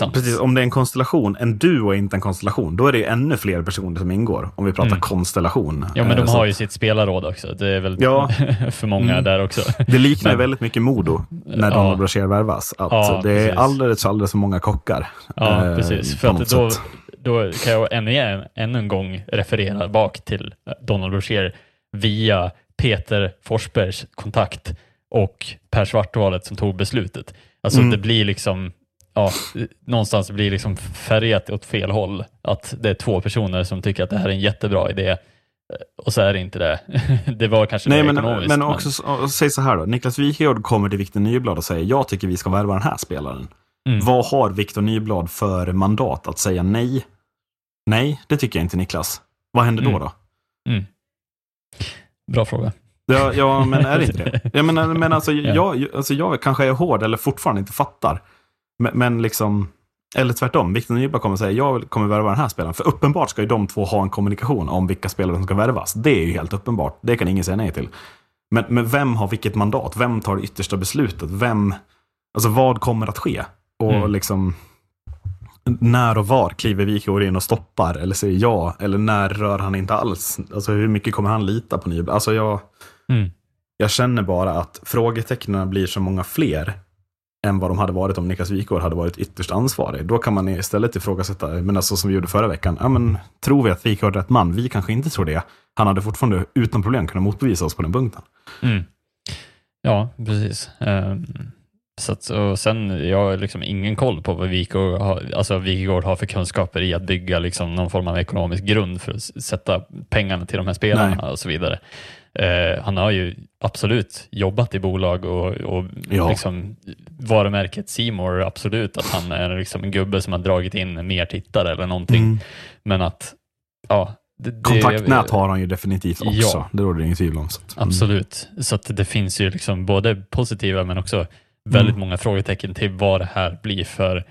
ja, precis, om det är en konstellation, en duo är inte en konstellation, då är det ju ännu fler personer som ingår, om vi pratar mm. konstellation. Ja, men de har ju sitt spelarråd också. Det är väl ja. för många mm. där också. Det liknar men, väldigt mycket Modo när ja. Donald Brashear värvas. Att ja, det är alldeles, alldeles för många kockar. Ja, eh, precis. För att då, då kan jag ännu, ännu en gång referera bak till Donald Brashear via Peter Forsbergs kontakt och Per Svartvalett som tog beslutet. Alltså mm. det blir liksom ja, någonstans blir liksom färgat åt fel håll. Att det är två personer som tycker att det här är en jättebra idé och så är det inte det. Det var kanske Nej, men, ekonomiskt. Men, men också och, säg så här då. Niklas Wikegård kommer till Viktor Nyblad och säger jag tycker vi ska värva den här spelaren. Mm. Vad har Viktor Nyblad för mandat att säga nej? Nej, det tycker jag inte Niklas. Vad händer mm. då då? Mm. Bra fråga. Ja, ja, men är det inte det? Jag menar, men alltså, jag, alltså jag kanske är hård eller fortfarande inte fattar. Men, men liksom, eller tvärtom. Viktor Nyblad kommer säga, jag kommer värva den här spelaren. För uppenbart ska ju de två ha en kommunikation om vilka spelare som ska värvas. Det är ju helt uppenbart. Det kan ingen säga nej till. Men, men vem har vilket mandat? Vem tar det yttersta beslutet? Vem, alltså vad kommer att ske? Och mm. liksom, när och var kliver Wikegård in och stoppar? Eller säger ja? Eller när rör han inte alls? Alltså hur mycket kommer han lita på Nyblad? Alltså jag... Mm. Jag känner bara att frågetecknarna blir så många fler än vad de hade varit om Niklas Wikegård hade varit ytterst ansvarig. Då kan man istället ifrågasätta, men alltså som vi gjorde förra veckan, ja, men, tror vi att Wikegård är rätt man? Vi kanske inte tror det. Han hade fortfarande utan problem kunnat motbevisa oss på den punkten. Mm. Ja, precis. Um, så att, och sen, jag har liksom ingen koll på vad Wikegård har, alltså, Wikegård har för kunskaper i att bygga liksom, någon form av ekonomisk grund för att sätta pengarna till de här spelarna. Nej. Och så vidare. Uh, han har ju absolut jobbat i bolag och, och ja. liksom, varumärket Seymour, absolut att han är liksom en gubbe som har dragit in mer tittare eller någonting. Mm. Men att, ja. Det, kontaktnät har han ju definitivt också. Ja, det råder ingen tvivel om. Så att, mm. absolut. Så att det finns ju liksom både positiva men också väldigt mm. många frågetecken till vad det här blir för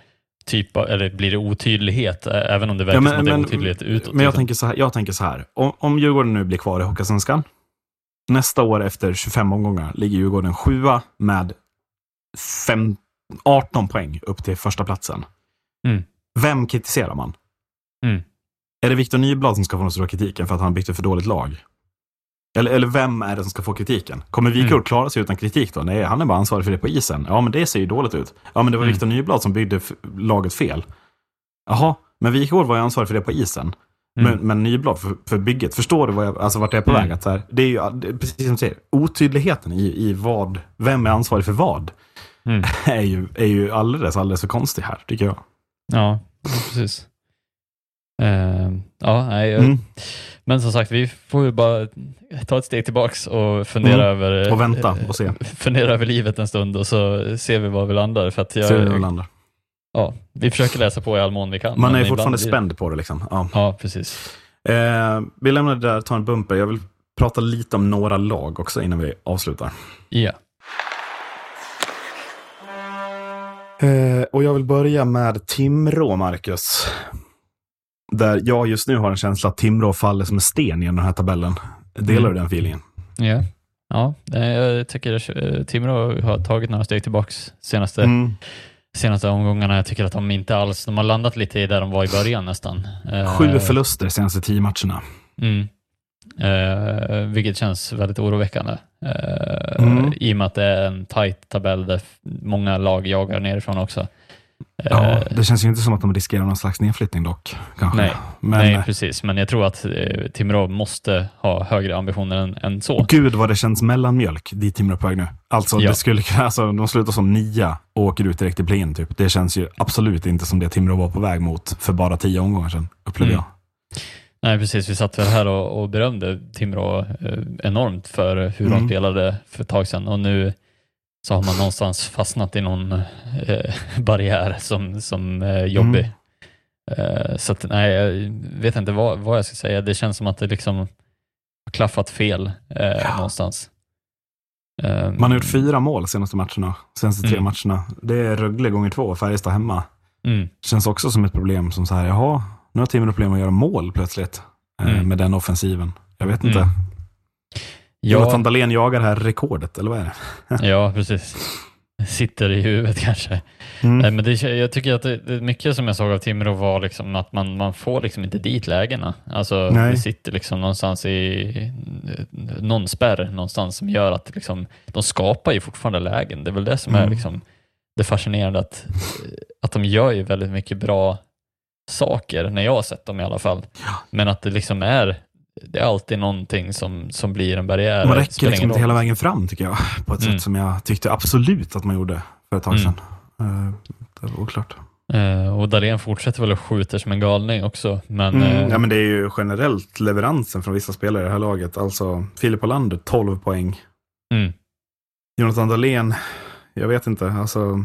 typ, eller blir det otydlighet även om det verkar ja, men, som att det är men, otydlighet utåt. Men jag tänker så här, jag tänker så här. Om, om Djurgården nu blir kvar i Hockeyallsvenskan nästa år efter tjugofem omgångar ligger Djurgården sjua med fem, arton poäng upp till första platsen. Mm. Vem kritiserar man? Mm. Är det Viktor Nyblad som ska få den stora kritiken för att han byggde för dåligt lag? Eller, eller vem är det som ska få kritiken? Kommer Wikegård mm. klara sig utan kritik då? Nej, han är bara ansvarig för det på isen. Ja, men det ser ju dåligt ut. Ja, men det var mm. Viktor Nyblad som byggde f- laget fel. Jaha, men Wikegård var ju ansvarig för det på isen. Mm. Men, men Nyblad för, för bygget, förstår du vad jag, alltså vart jag är på mm. väg? Att så här, det är ju det är precis som du säger, otydligheten i, i vad, vem är ansvarig för vad mm. är, ju, är ju alldeles, alldeles för konstigt här, tycker jag. Ja, precis. Uh, ja, nej, mm. Men som sagt, vi får ju bara ta ett steg tillbaks och fundera mm. över och vänta och se. Fundera över livet en stund och så ser vi var vi landar. För att jag, ser vi var vi landar. Ja, vi försöker läsa på i all mån vi kan. Man är ju fortfarande blir... spänd på det liksom. Ja, ja precis. Eh, vi lämnar det där, ta en bumper. Jag vill prata lite om några lag också innan vi avslutar. Ja. Yeah. Eh, och jag vill börja med Timrå, Marcus. Där jag just nu har en känsla att Timrå faller som en sten i den här tabellen. Delar mm. du den feelingen? Ja. Yeah. Ja, jag tycker att Timrå har tagit några steg tillbaks senaste... Mm. senaste omgångarna. Jag tycker att de inte alls, de har landat lite i där de var i början nästan. Sju förluster senaste tio matcherna. Mm. Eh, vilket känns väldigt oroväckande. Eh, mm. I och med att det är en tajt tabell där många lag jagar nerifrån också. Eh, ja, det känns ju inte som att de riskerar någon slags nedflyttning dock. Kanske. Nej, men, nej, precis. Men jag tror att eh, Timrå måste ha högre ambitioner än, än så. Gud vad det känns mellanmjölk dit Timrå på väg nu. Alltså, ja. det skulle, alltså de slutar som nia och åker ut direkt i play-in typ. Det känns ju absolut inte som det Timrå var på väg mot för bara tio omgångar sedan, upplevde mm. jag. Nej, precis. Vi satt väl här och, och berömde Timrå eh, enormt för hur mm. de spelade för ett tag sedan. Och nu så har man någonstans fastnat i någon eh, barriär som, som eh, jobbig. Mm. Eh, så att, nej, jag vet inte vad, vad jag ska säga. Det känns som att det liksom har klaffat fel eh, ja. någonstans. Um, Man har gjort fyra mål senaste matcherna, senaste tre mm. matcherna. Det är Rögle gånger två och Färjestad hemma. Mm. Känns också som ett problem som så här, jaha, nu har Timrå problem att göra mål plötsligt mm. eh, med den offensiven. Jag vet inte. Mm. Ja. Jonathan Dahlén jagar här rekordet, eller vad är det? Ja, precis. Sitter i huvudet kanske. Mm. Nej, men det, jag tycker att det, det mycket som jag såg av Timrå var liksom att man, man får liksom inte dit lägena. Alltså Nej. det sitter liksom någonstans i någon spärr någonstans som gör att liksom, de skapar ju fortfarande lägen. Det är väl det som mm. är liksom det fascinerande att, att de gör ju väldigt mycket bra saker när jag har sett dem i alla fall. Ja. Men att det liksom är det är alltid någonting som, som blir en barriär. Man räcker liksom inte hela vägen fram tycker jag. På ett mm. sätt som jag tyckte absolut att man gjorde för ett tag sedan. Mm. Det var oklart. Och Dahlén fortsätter väl att skjuta som en galning också. Men, mm. eh... ja, men det är ju generellt leveransen från vissa spelare i det här laget. Alltså Filip Olander, tolv poäng. Mm. Jonathan Dahlén, jag vet inte. Alltså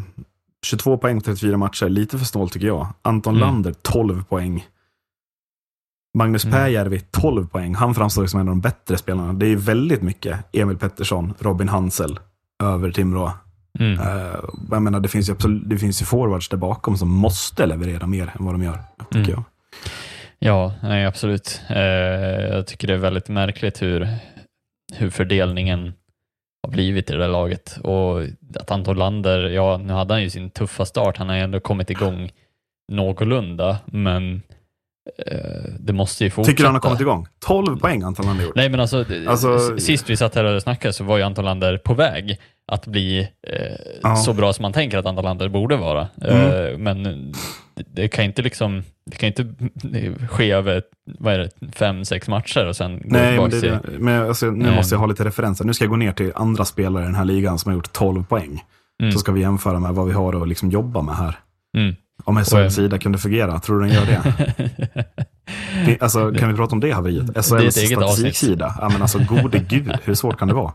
tjugotvå poäng på trettiofyra matcher. Lite för snål tycker jag. Anton mm. Lander, tolv poäng. Magnus mm. Pääjärvi, tolv poäng. Han framstår som en av de bättre spelarna. Det är ju väldigt mycket Emil Pettersson, Robin Hansel över Timrå. Mm. Uh, jag menar, det finns ju absolut, det finns ju forwards där bakom som måste leverera mer än vad de gör, tycker mm. jag. Ja, nej, absolut. Uh, jag tycker det är väldigt märkligt hur, hur fördelningen har blivit i det där laget. Och att Anton Lander, ja, nu hade han ju sin tuffa start. Han har ändå kommit igång någorlunda, men det måste ju fortsätta. Tycker du han har kommit igång? tolv poäng Anton Lander gjorde. Nej men alltså, alltså sist vi satt här och snackade så var ju Anton Lander på väg att bli eh, ja. så bra som man tänker att Anton Lander borde vara. Mm. Eh, men det kan inte liksom det kan inte ske över vad är det, fem, sex matcher och sen Nej, gå tillbaka men, det, till, men alltså, nu eh, måste jag ha lite referenser. Nu ska jag gå ner till andra spelare i den här ligan som har gjort tolv poäng. Mm. Så ska vi jämföra med vad vi har att liksom jobba med här. Mm. Om en sån sida kunde fungera, tror du den gör det? Alltså, kan vi prata om det haveriet? S H Ls statistiksida, ja, men alltså gode gud, hur svårt kan det vara?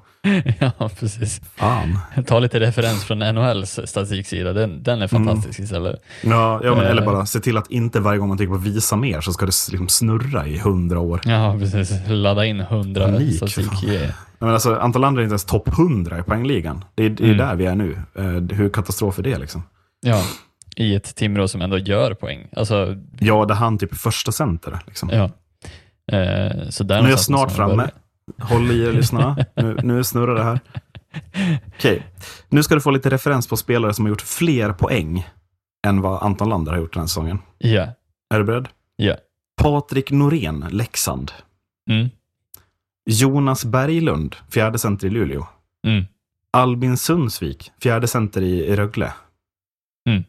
Ja, precis. Fan. Ta lite referens från N H Ls statistiksida, den, den är fantastisk mm. istället. Ja, ja men, eller bara se till att inte varje gång man tycker på visa mer så ska det liksom snurra i hundra år. Ja, precis. Ladda in hundra statistik. Yeah. Ja, men alltså, Anton Lander är inte ens topp hundra i poängligan. Det är, det är mm. där vi är nu. Hur katastrof är det liksom? Ja. I ett Timrå som ändå gör poäng. Alltså, ja, det han typ första center. Liksom. Ja. Eh, så där nu är jag snart framme. Håll i och lyssna. Nu, nu snurrar det här. Okej. Okay. Nu ska du få lite referens på spelare som har gjort fler poäng än vad Anton Lander har gjort den här säsongen. Ja. Yeah. Är du beredd? Ja. Yeah. Patrik Norén, Leksand. Mm. Jonas Berglund, fjärde center i Luleå. Mm. Albin Sundsvik, fjärde center i, i Rögle. Mm.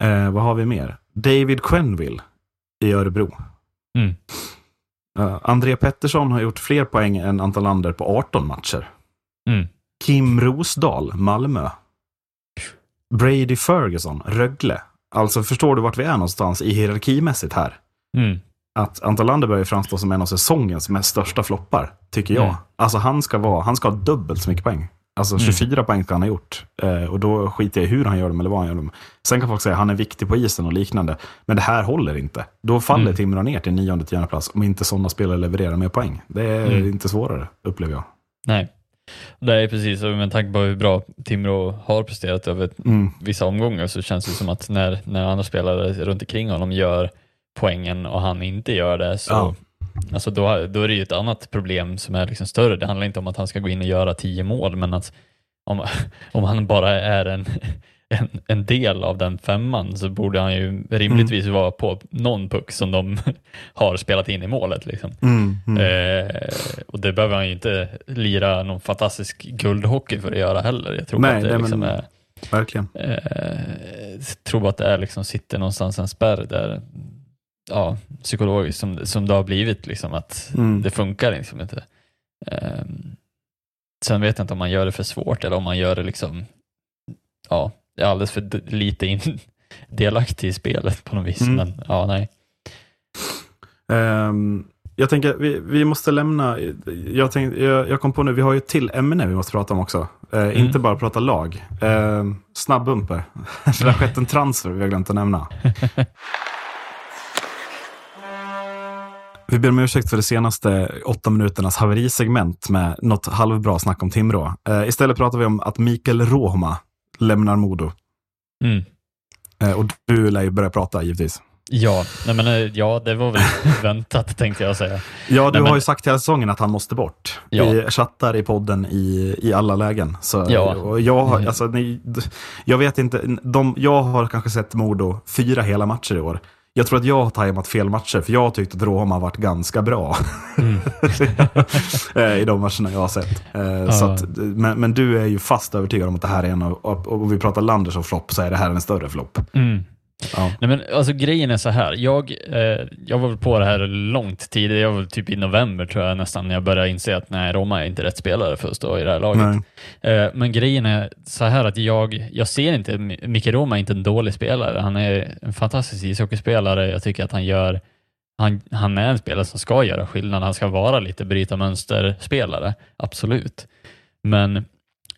Eh, vad har vi mer? David Quenneville i Örebro. Mm. Eh, André Pettersson har gjort fler poäng än Anton Lander på arton matcher. Mm. Kim Rosdahl, Malmö. Brady Ferguson, Rögle. Alltså förstår du vart vi är någonstans i hierarkimässigt här? Mm. Att Anton Lander börjar framstå som en av säsongens mest största floppar, tycker jag. Mm. Alltså han ska, vara, han ska ha dubbelt så mycket poäng. Alltså tjugofyra mm. poäng han har gjort. Eh, och då skiter jag i hur han gör dem eller vad han gör dem. Sen kan folk säga att han är viktig på isen och liknande. Men det här håller inte. Då faller mm. Timrå ner till nionde tionde plats om inte sådana spelare levererar mer poäng. Det är mm. inte svårare, upplever jag. Nej, det är precis. Men tack på hur bra Timrå har presterat över mm. vissa omgångar så känns det som att när, när andra spelare runt omkring honom gör poängen och han inte gör det så... Ja. Alltså då, då är det ju ett annat problem som är liksom större. Det handlar inte om att han ska gå in och göra tio mål, men att om, om han bara är en, en, en del av den femman så borde han ju rimligtvis mm. vara på någon puck som de har spelat in i målet. Liksom. Mm, mm. Eh, och det behöver han ju inte lira någon fantastisk guldhockey för att göra heller. Jag tror nej, att det nej, liksom men, är... Verkligen. Eh, jag tror att det är liksom, sitter någonstans en spärr där... Ja, psykologiskt som, som det har blivit liksom att mm. det funkar liksom inte. Um, sen vet jag inte om man gör det för svårt eller om man gör det liksom ja, alldeles för d- lite in delaktig i spelet på något vis, mm. men ja, nej. Um, jag tänker, vi, vi måste lämna jag, tänk, jag, jag kom på nu, vi har ju ett till ämne vi måste prata om också. Uh, mm. Inte bara prata lag. Uh, snabbumper. Det har skett en transfer vi har glömt att nämna. Vi ber om ursäkt för det senaste åtta minuternas haverisegment med något halvbra snack om Timrå. Eh, istället pratar vi om att Mikael Ruohomaa lämnar Modo. Mm. Eh, och du lär ju börja prata, givetvis. Ja, nej men, ja det var väl väntat, tänkte jag säga. Ja, du nej, har men... ju sagt hela säsongen att han måste bort. Ja. Vi chattar i podden i, i alla lägen. Så, ja. Och jag, har, mm. alltså, ni, jag vet inte, de, jag har kanske sett Modo fyra hela matcher i år. Jag tror att jag har tajmat fel matcher, för jag har tyckt att Ruohomaa har varit ganska bra mm. i de matcherna jag har sett. Uh. Så att, men, men du är ju fast övertygad om att det här är en av, och om vi pratar Landers och flopp, så är det här en större flopp. Mm. Ja. Nej, men alltså grejen är så här, jag, eh, jag var väl på det här långt tidigare, jag var typ i november tror jag nästan, när jag började inse att nej, Roma är inte rätt spelare för att stå i det här laget. Eh, men grejen är så här att jag, jag ser inte, Mikael Ruohomaa är inte en dålig spelare, han är en fantastisk ishockeyspelare, jag tycker att han gör, han, han är en spelare som ska göra skillnad, han ska vara lite bryta mönsterspelare, absolut. Men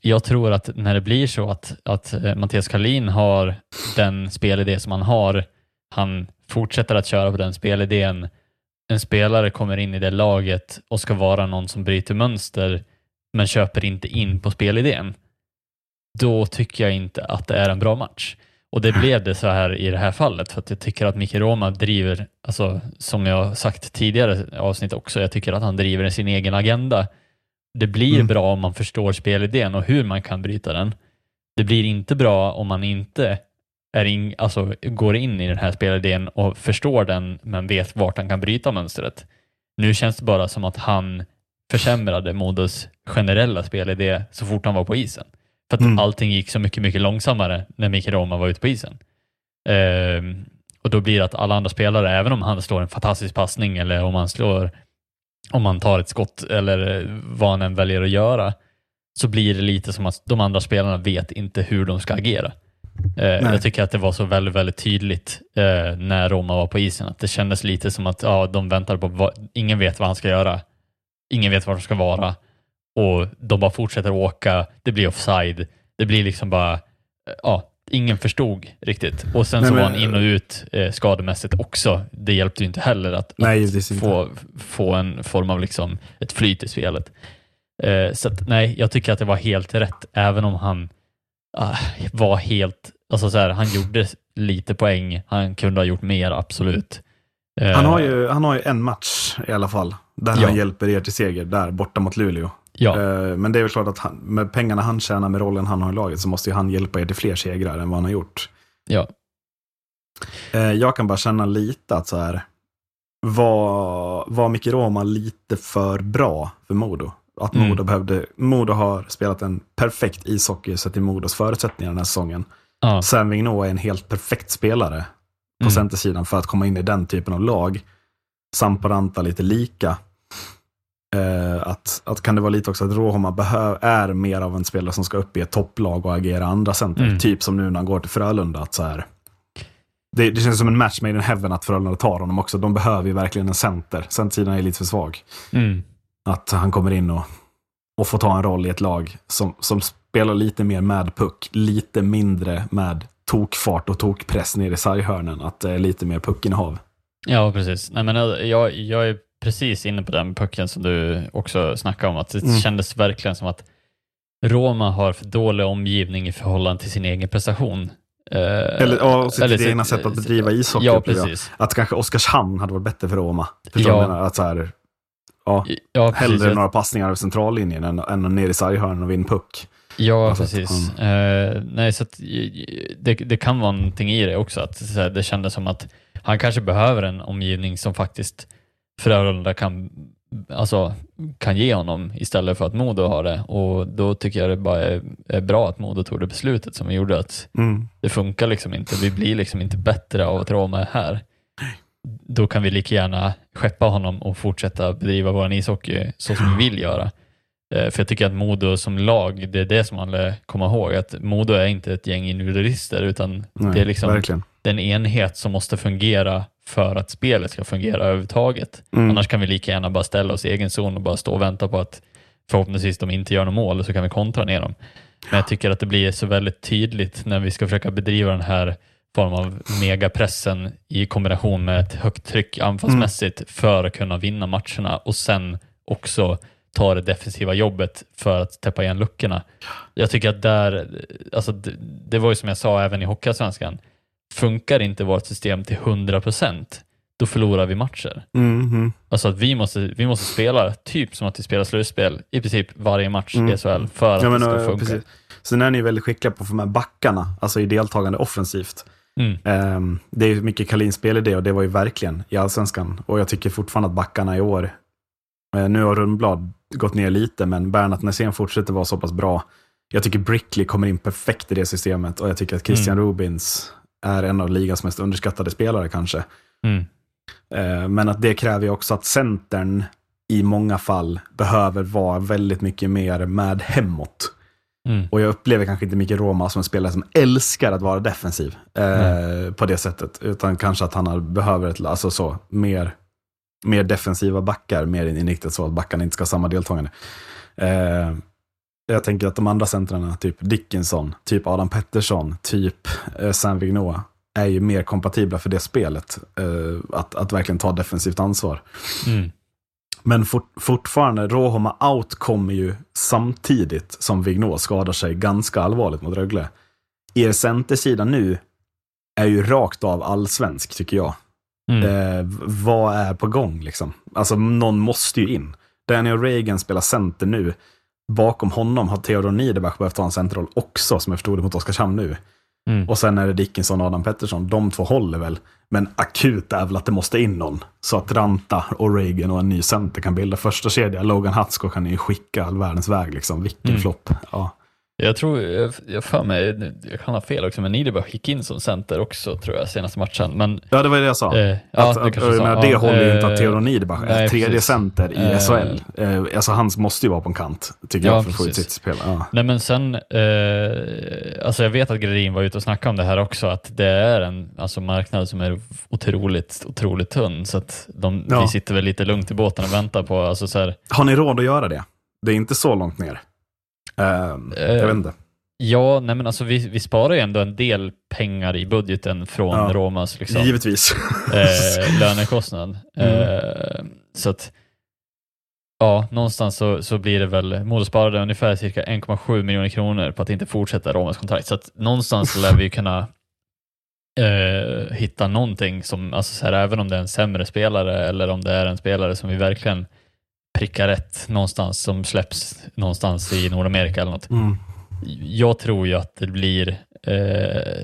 jag tror att när det blir så att, att Mattias Karlin har den spelidé som han har, han fortsätter att köra på den spelidén, en spelare kommer in i det laget och ska vara någon som bryter mönster men köper inte in på spelidén, då tycker jag inte att det är en bra match. Och det blev det så här i det här fallet, för att jag tycker att Mikael Ruohomaa driver, alltså, som jag sagt tidigare avsnitt också, jag tycker att han driver sin egen agenda. Det blir mm. bra om man förstår spelidén och hur man kan bryta den. Det blir inte bra om man inte är in, alltså, går in i den här spelidén och förstår den, men vet vart han kan bryta mönstret. Nu känns det bara som att han försämrade Modos generella spelidé så fort han var på isen. För att mm. allting gick så mycket, mycket långsammare när Mikael Ruohomaa var ute på isen. Ehm, och då blir det att alla andra spelare, även om han slår en fantastisk passning eller om han slår... om man tar ett skott eller vad han än väljer att göra, så blir det lite som att de andra spelarna vet inte hur de ska agera. Eh, jag tycker att det var så väldigt, väldigt tydligt eh, när Ruohomaa var på isen, att det kändes lite som att ja, de väntar på vad, ingen vet vad han ska göra, ingen vet var de ska vara, och de bara fortsätter åka, det blir offside, det blir liksom bara eh, ja, ingen förstod riktigt. Och sen nej, så var men, han in och ut eh, skademässigt också. Det hjälpte ju inte heller att, nej, att få, få en form av liksom ett flyt i spelet. Eh, så att, nej, jag tycker att det var helt rätt. Även om han ah, var helt... Alltså så här, han gjorde lite poäng. Han kunde ha gjort mer, absolut. Eh, han, har ju, han har ju en match i alla fall. Där ja. han hjälper er till seger. Där, borta mot Luleå. Ja. Men det är väl klart att han, med pengarna han tjänar, med rollen han har i laget, så måste ju han hjälpa er till fler segrar än vad han har gjort. Ja. Jag kan bara känna lite att så här, var, var Mikael Ruohomaa lite för bra för Modo? Att Modo mm. behövde, Modo har spelat en perfekt ishockey sett i Modos förutsättningar den här säsongen. Ja. Sam Vigneault är en helt perfekt spelare på mm. centersidan för att komma in i den typen av lag. Samparanta lite lika. Att, att kan det vara lite också att Ruohomaa behöv, är mer av en spelare som ska upp i ett topplag och agera andra center, mm. typ som nu när han går till Frölunda, att så här, det, det känns som en match made in heaven att Frölunda tar honom också, de behöver ju verkligen en center, centersidan är lite för svag, mm. att han kommer in och, och får ta en roll i ett lag som, som spelar lite mer med puck, lite mindre med tokfart och tokpress ner i sarghörnen, att det är lite mer puckinnehav. Ja, precis. Nej, men jag, jag är precis inne på den pucken som du också snackade om, att det mm. kändes verkligen som att Ruohomaa har för dålig omgivning i förhållande till sin egen prestation. Eh, eller ja, sitt eller egna sitt, sätt att bedriva ishockey. Ja, precis. Att kanske Oskarshamn hade varit bättre för Ruohomaa. Ja. Att så här, ja, ja, hellre några passningar över centrallinjen än, än ner i sarghörnen och vinna puck. Ja, alltså, precis. Att, mm. eh, nej, så att, det, det kan vara någonting i det också. Att, så här, det kändes som att han kanske behöver en omgivning som faktiskt Frölunda kan, alltså, kan ge honom istället för att Modo har det. Och då tycker jag det bara är, är bra att Modo tog det beslutet som vi gjorde, att mm. det funkar liksom inte. Vi blir liksom inte bättre av att Ruohomaa är här. Då kan vi lika gärna skeppa honom och fortsätta bedriva vår ishockey så som vi vill göra. För jag tycker att Modo som lag, det är det som man lär komma ihåg, att Modo är inte ett gäng individualister, utan nej, det är liksom verkligen den enhet som måste fungera för att spelet ska fungera överhuvudtaget. Mm. Annars kan vi lika gärna bara ställa oss i egen zon och bara stå och vänta på att förhoppningsvis de inte gör något mål, så kan vi kontra ner dem. Men jag tycker att det blir så väldigt tydligt när vi ska försöka bedriva den här form av megapressen i kombination med ett högt tryck anfallsmässigt mm. för att kunna vinna matcherna och sen också ta det defensiva jobbet för att täppa igen luckorna. Jag tycker att där, alltså det, det var ju som jag sa även i Hockeyallsvenskan, funkar inte vårt system till hundra procent, då förlorar vi matcher. Mm-hmm. Alltså att vi måste, vi måste spela typ som att vi spelar slutspel i princip varje match i mm. S H L för att ja, men, det ska funka. Precis. Sen är ni väldigt skickliga på de här backarna, alltså i deltagande offensivt. Mm. Um, det är ju mycket Kalinspel i det, och det var ju verkligen i Allsvenskan. Och jag tycker fortfarande att backarna i år, uh, nu har Rundblad gått ner lite, men Bernat Nässén fortsätter vara så pass bra. Jag tycker Brickley kommer in perfekt i det systemet, och jag tycker att Christian mm. Rubins är en av ligans mest underskattade spelare kanske. Mm. Uh, men att det kräver ju också att centern i många fall behöver vara väldigt mycket mer med hemåt. Mm. Och jag upplever kanske inte Mikael Ruohomaa som en spelare som älskar att vara defensiv eh, mm. på det sättet, utan kanske att han har, behöver ett, alltså så, mer, mer defensiva backar, mer inriktat så att backarna inte ska ha samma deltagande. Eh, jag tänker att de andra centrarna, typ Dickinson, typ Adam Pettersson, typ eh, Sam Vigneault, är ju mer kompatibla för det spelet, eh, att, att verkligen ta defensivt ansvar. Mm. Men fort, fortfarande, Ruohomaa out kommer ju samtidigt som Vigneault skadar sig ganska allvarligt mot Rögle. Er centersida nu är ju rakt av allsvensk, tycker jag. Mm. Eh, vad är på gång, liksom? Alltså, någon måste ju in. Daniel Reagan spelar center nu. Bakom honom har Theodor Niederbach behövt ta en centerroll också, som jag förstod det mot Oskarshamn nu. Mm. Och sen är det Dickinson och Adam Pettersson. De två håller väl. Men akut är väl att det måste in någon, så att Ranta och Reagan och en ny center kan bilda första kedja. Logan Hatsko kan ju skicka all världens väg, liksom. Vilken mm. flopp. Ja. Jag tror, jag, jag för mig, jag kan ha fel också, men Niederberg gick in som center också, tror jag, senaste matchen. Men, ja, det var det jag sa. Eh, ja, att, det att, jag sa, det ja, håller ju eh, inte att Theodor Niederberg är tredje center i eh, S H L. Eh, alltså, han måste ju vara på en kant, tycker ja, jag, för att få ut sitt spel. Ja. Nej, men sen, eh, alltså jag vet att Gredin var ute och snackade om det här också, att det är en, alltså, marknad som är otroligt, otroligt tunn, så att de, ja. vi sitter väl lite lugnt i båten och väntar på, alltså så här. Har ni råd att göra det? Det är inte så långt ner. Um, uh, jag vet inte. Ja, nej, men alltså vi, vi sparar ju ändå en del pengar i budgeten från ja, Romas, liksom, givetvis eh, lönekostnad. Mm. Eh, så att ja, någonstans så, så blir det väl, Modo sparade ungefär cirka en komma sju miljoner kronor på att inte fortsätta Romas kontrakt. Så att någonstans lär vi kunna eh, hitta någonting som, alltså så här, även om det är en sämre spelare eller om det är en spelare som vi verkligen prickar rätt någonstans, som släpps någonstans i Nordamerika eller något. Mm. Jag tror ju att det blir eh,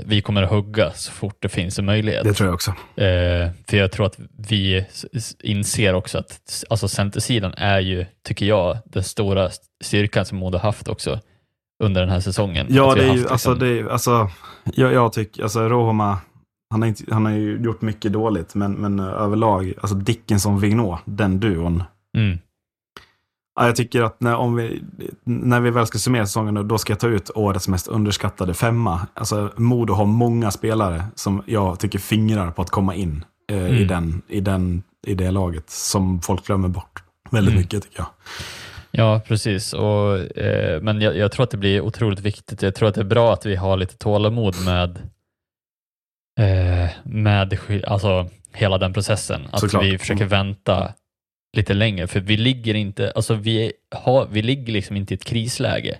vi kommer att hugga så fort det finns en möjlighet. Det tror jag också. Eh, för jag tror att vi inser också att, alltså, centersidan är ju, tycker jag, den stora styrkan som Modo haft också under den här säsongen. Ja, det är ju, liksom, alltså, det är, alltså, jag, jag tycker, alltså, Ruohomaa, han har, inte, han har ju gjort mycket dåligt, men, men överlag, alltså Dickinson, Vigneault, den duon. Mm. Ja, jag tycker att när, om vi, när vi väl ska summera säsongen, då ska jag ta ut årets mest underskattade femma. Alltså, Modo har många spelare som jag tycker fingrar på att komma in eh, mm. i, den, i, den, i det laget, som folk glömmer bort väldigt mm. mycket, tycker jag. Ja, precis. Och, eh, men jag, jag tror att det blir otroligt viktigt. Jag tror att det är bra att vi har lite tålamod med, eh, med alltså, hela den processen. Att Såklart. vi försöker vänta lite längre, för vi ligger inte, alltså vi har, vi ligger liksom inte i ett krisläge.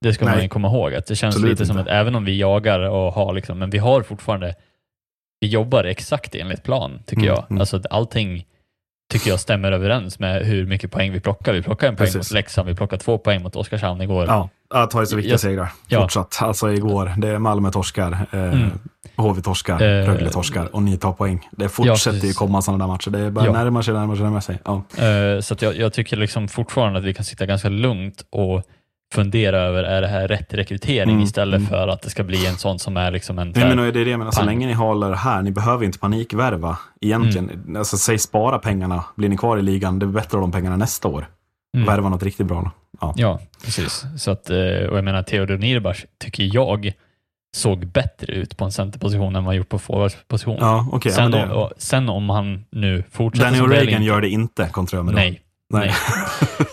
Det ska Nej. man ju komma ihåg, att det känns Absolut lite inte. som att även om vi jagar och har liksom, men vi har fortfarande, vi jobbar exakt enligt plan, tycker mm, jag. Mm. Alltså att allting, tycker jag, stämmer överens med hur mycket poäng vi plockar. Vi plockar en poäng Precis. mot Leksand, vi plockar två poäng mot Oskarshamn igår. Ja, att ta ju så viktiga jag, segrar. Ja. Fortsatt, alltså igår, det är Malmö torskar, eh, mm. H V torskar, eh, Rögle torskar och ni tar poäng. Det fortsätter ja, ju komma sådana där matcher. Det är bara ja. närmar sig, närmar sig, närmar sig. Ja. Eh, så att jag, jag tycker liksom fortfarande att vi kan sitta ganska lugnt och fundera över, är det här rätt rekrytering mm. istället för att det ska bli en sån som är liksom en... Nej, men är det det, men alltså, så länge ni håller här, ni behöver inte panikvärva egentligen. Mm. Alltså, säg spara pengarna, blir ni kvar i ligan, det är bättre av de pengarna nästa år. Mm. Värva något riktigt bra. Ja, ja precis. Så att, och jag menar, Theodor Niederbach, tycker jag, såg bättre ut på en centerposition än man gjort på forwardsposition. Ja, okay, sen, ja, det... och, sen om han nu fortsätter... Daniel Reagan gör det inte, kontra jag med. Nej, nej.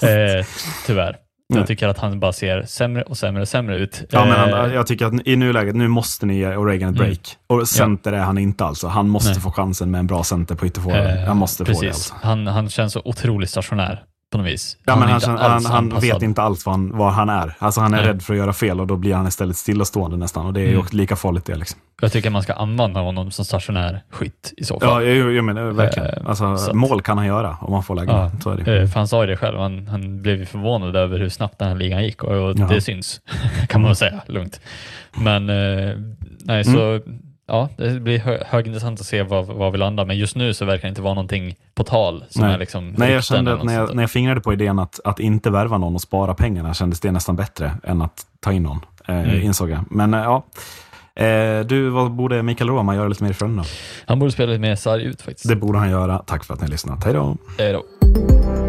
nej. eh, tyvärr. Nu. Jag tycker att han bara ser sämre och sämre och sämre ut. Ja, men han, jag tycker att i nuläget, nu måste ni ge O'Regan ett break. Mm. Och center ja. Är han inte alltså. Han måste Nej. Få chansen med en bra center på ytterförvården. Han måste precis. Få det alltså. Han, han känns så otroligt stationär på något vis. Ja, han men han, känner, han, han vet inte alls vad han, vad han är. Alltså han är Nej. Rädd för att göra fel och då blir han istället stillastående nästan. Och det är ju mm. lika farligt det liksom. Jag tycker man ska använda honom som stationär skit i så fall. Ja, jag, jag menar verkligen. Alltså, att, mål kan han göra om man får lägga. Ja, så är det. För han sa ju det själv. Han, han blev ju förvånad över hur snabbt den här ligan gick. Och, och ja. Det syns, kan man säga, lugnt. Men eh, nej, så... Mm. Ja, det blir hö- högintressant att se vad, vad vi landar. Men just nu så verkar det inte vara någonting på tal som Nej. Är liksom... Nej, jag kände att när jag, när jag fingrade på idén att, att inte värva någon och spara pengarna kändes det nästan bättre än att ta in någon, eh, mm. insåg jag. Men eh, ja, eh, du, vad borde Mikael Ruohomaa göra lite mer ifrån då? Han borde spela lite mer sarg ut faktiskt. Det borde han göra. Tack för att ni lyssnat. Hej då! Hej då!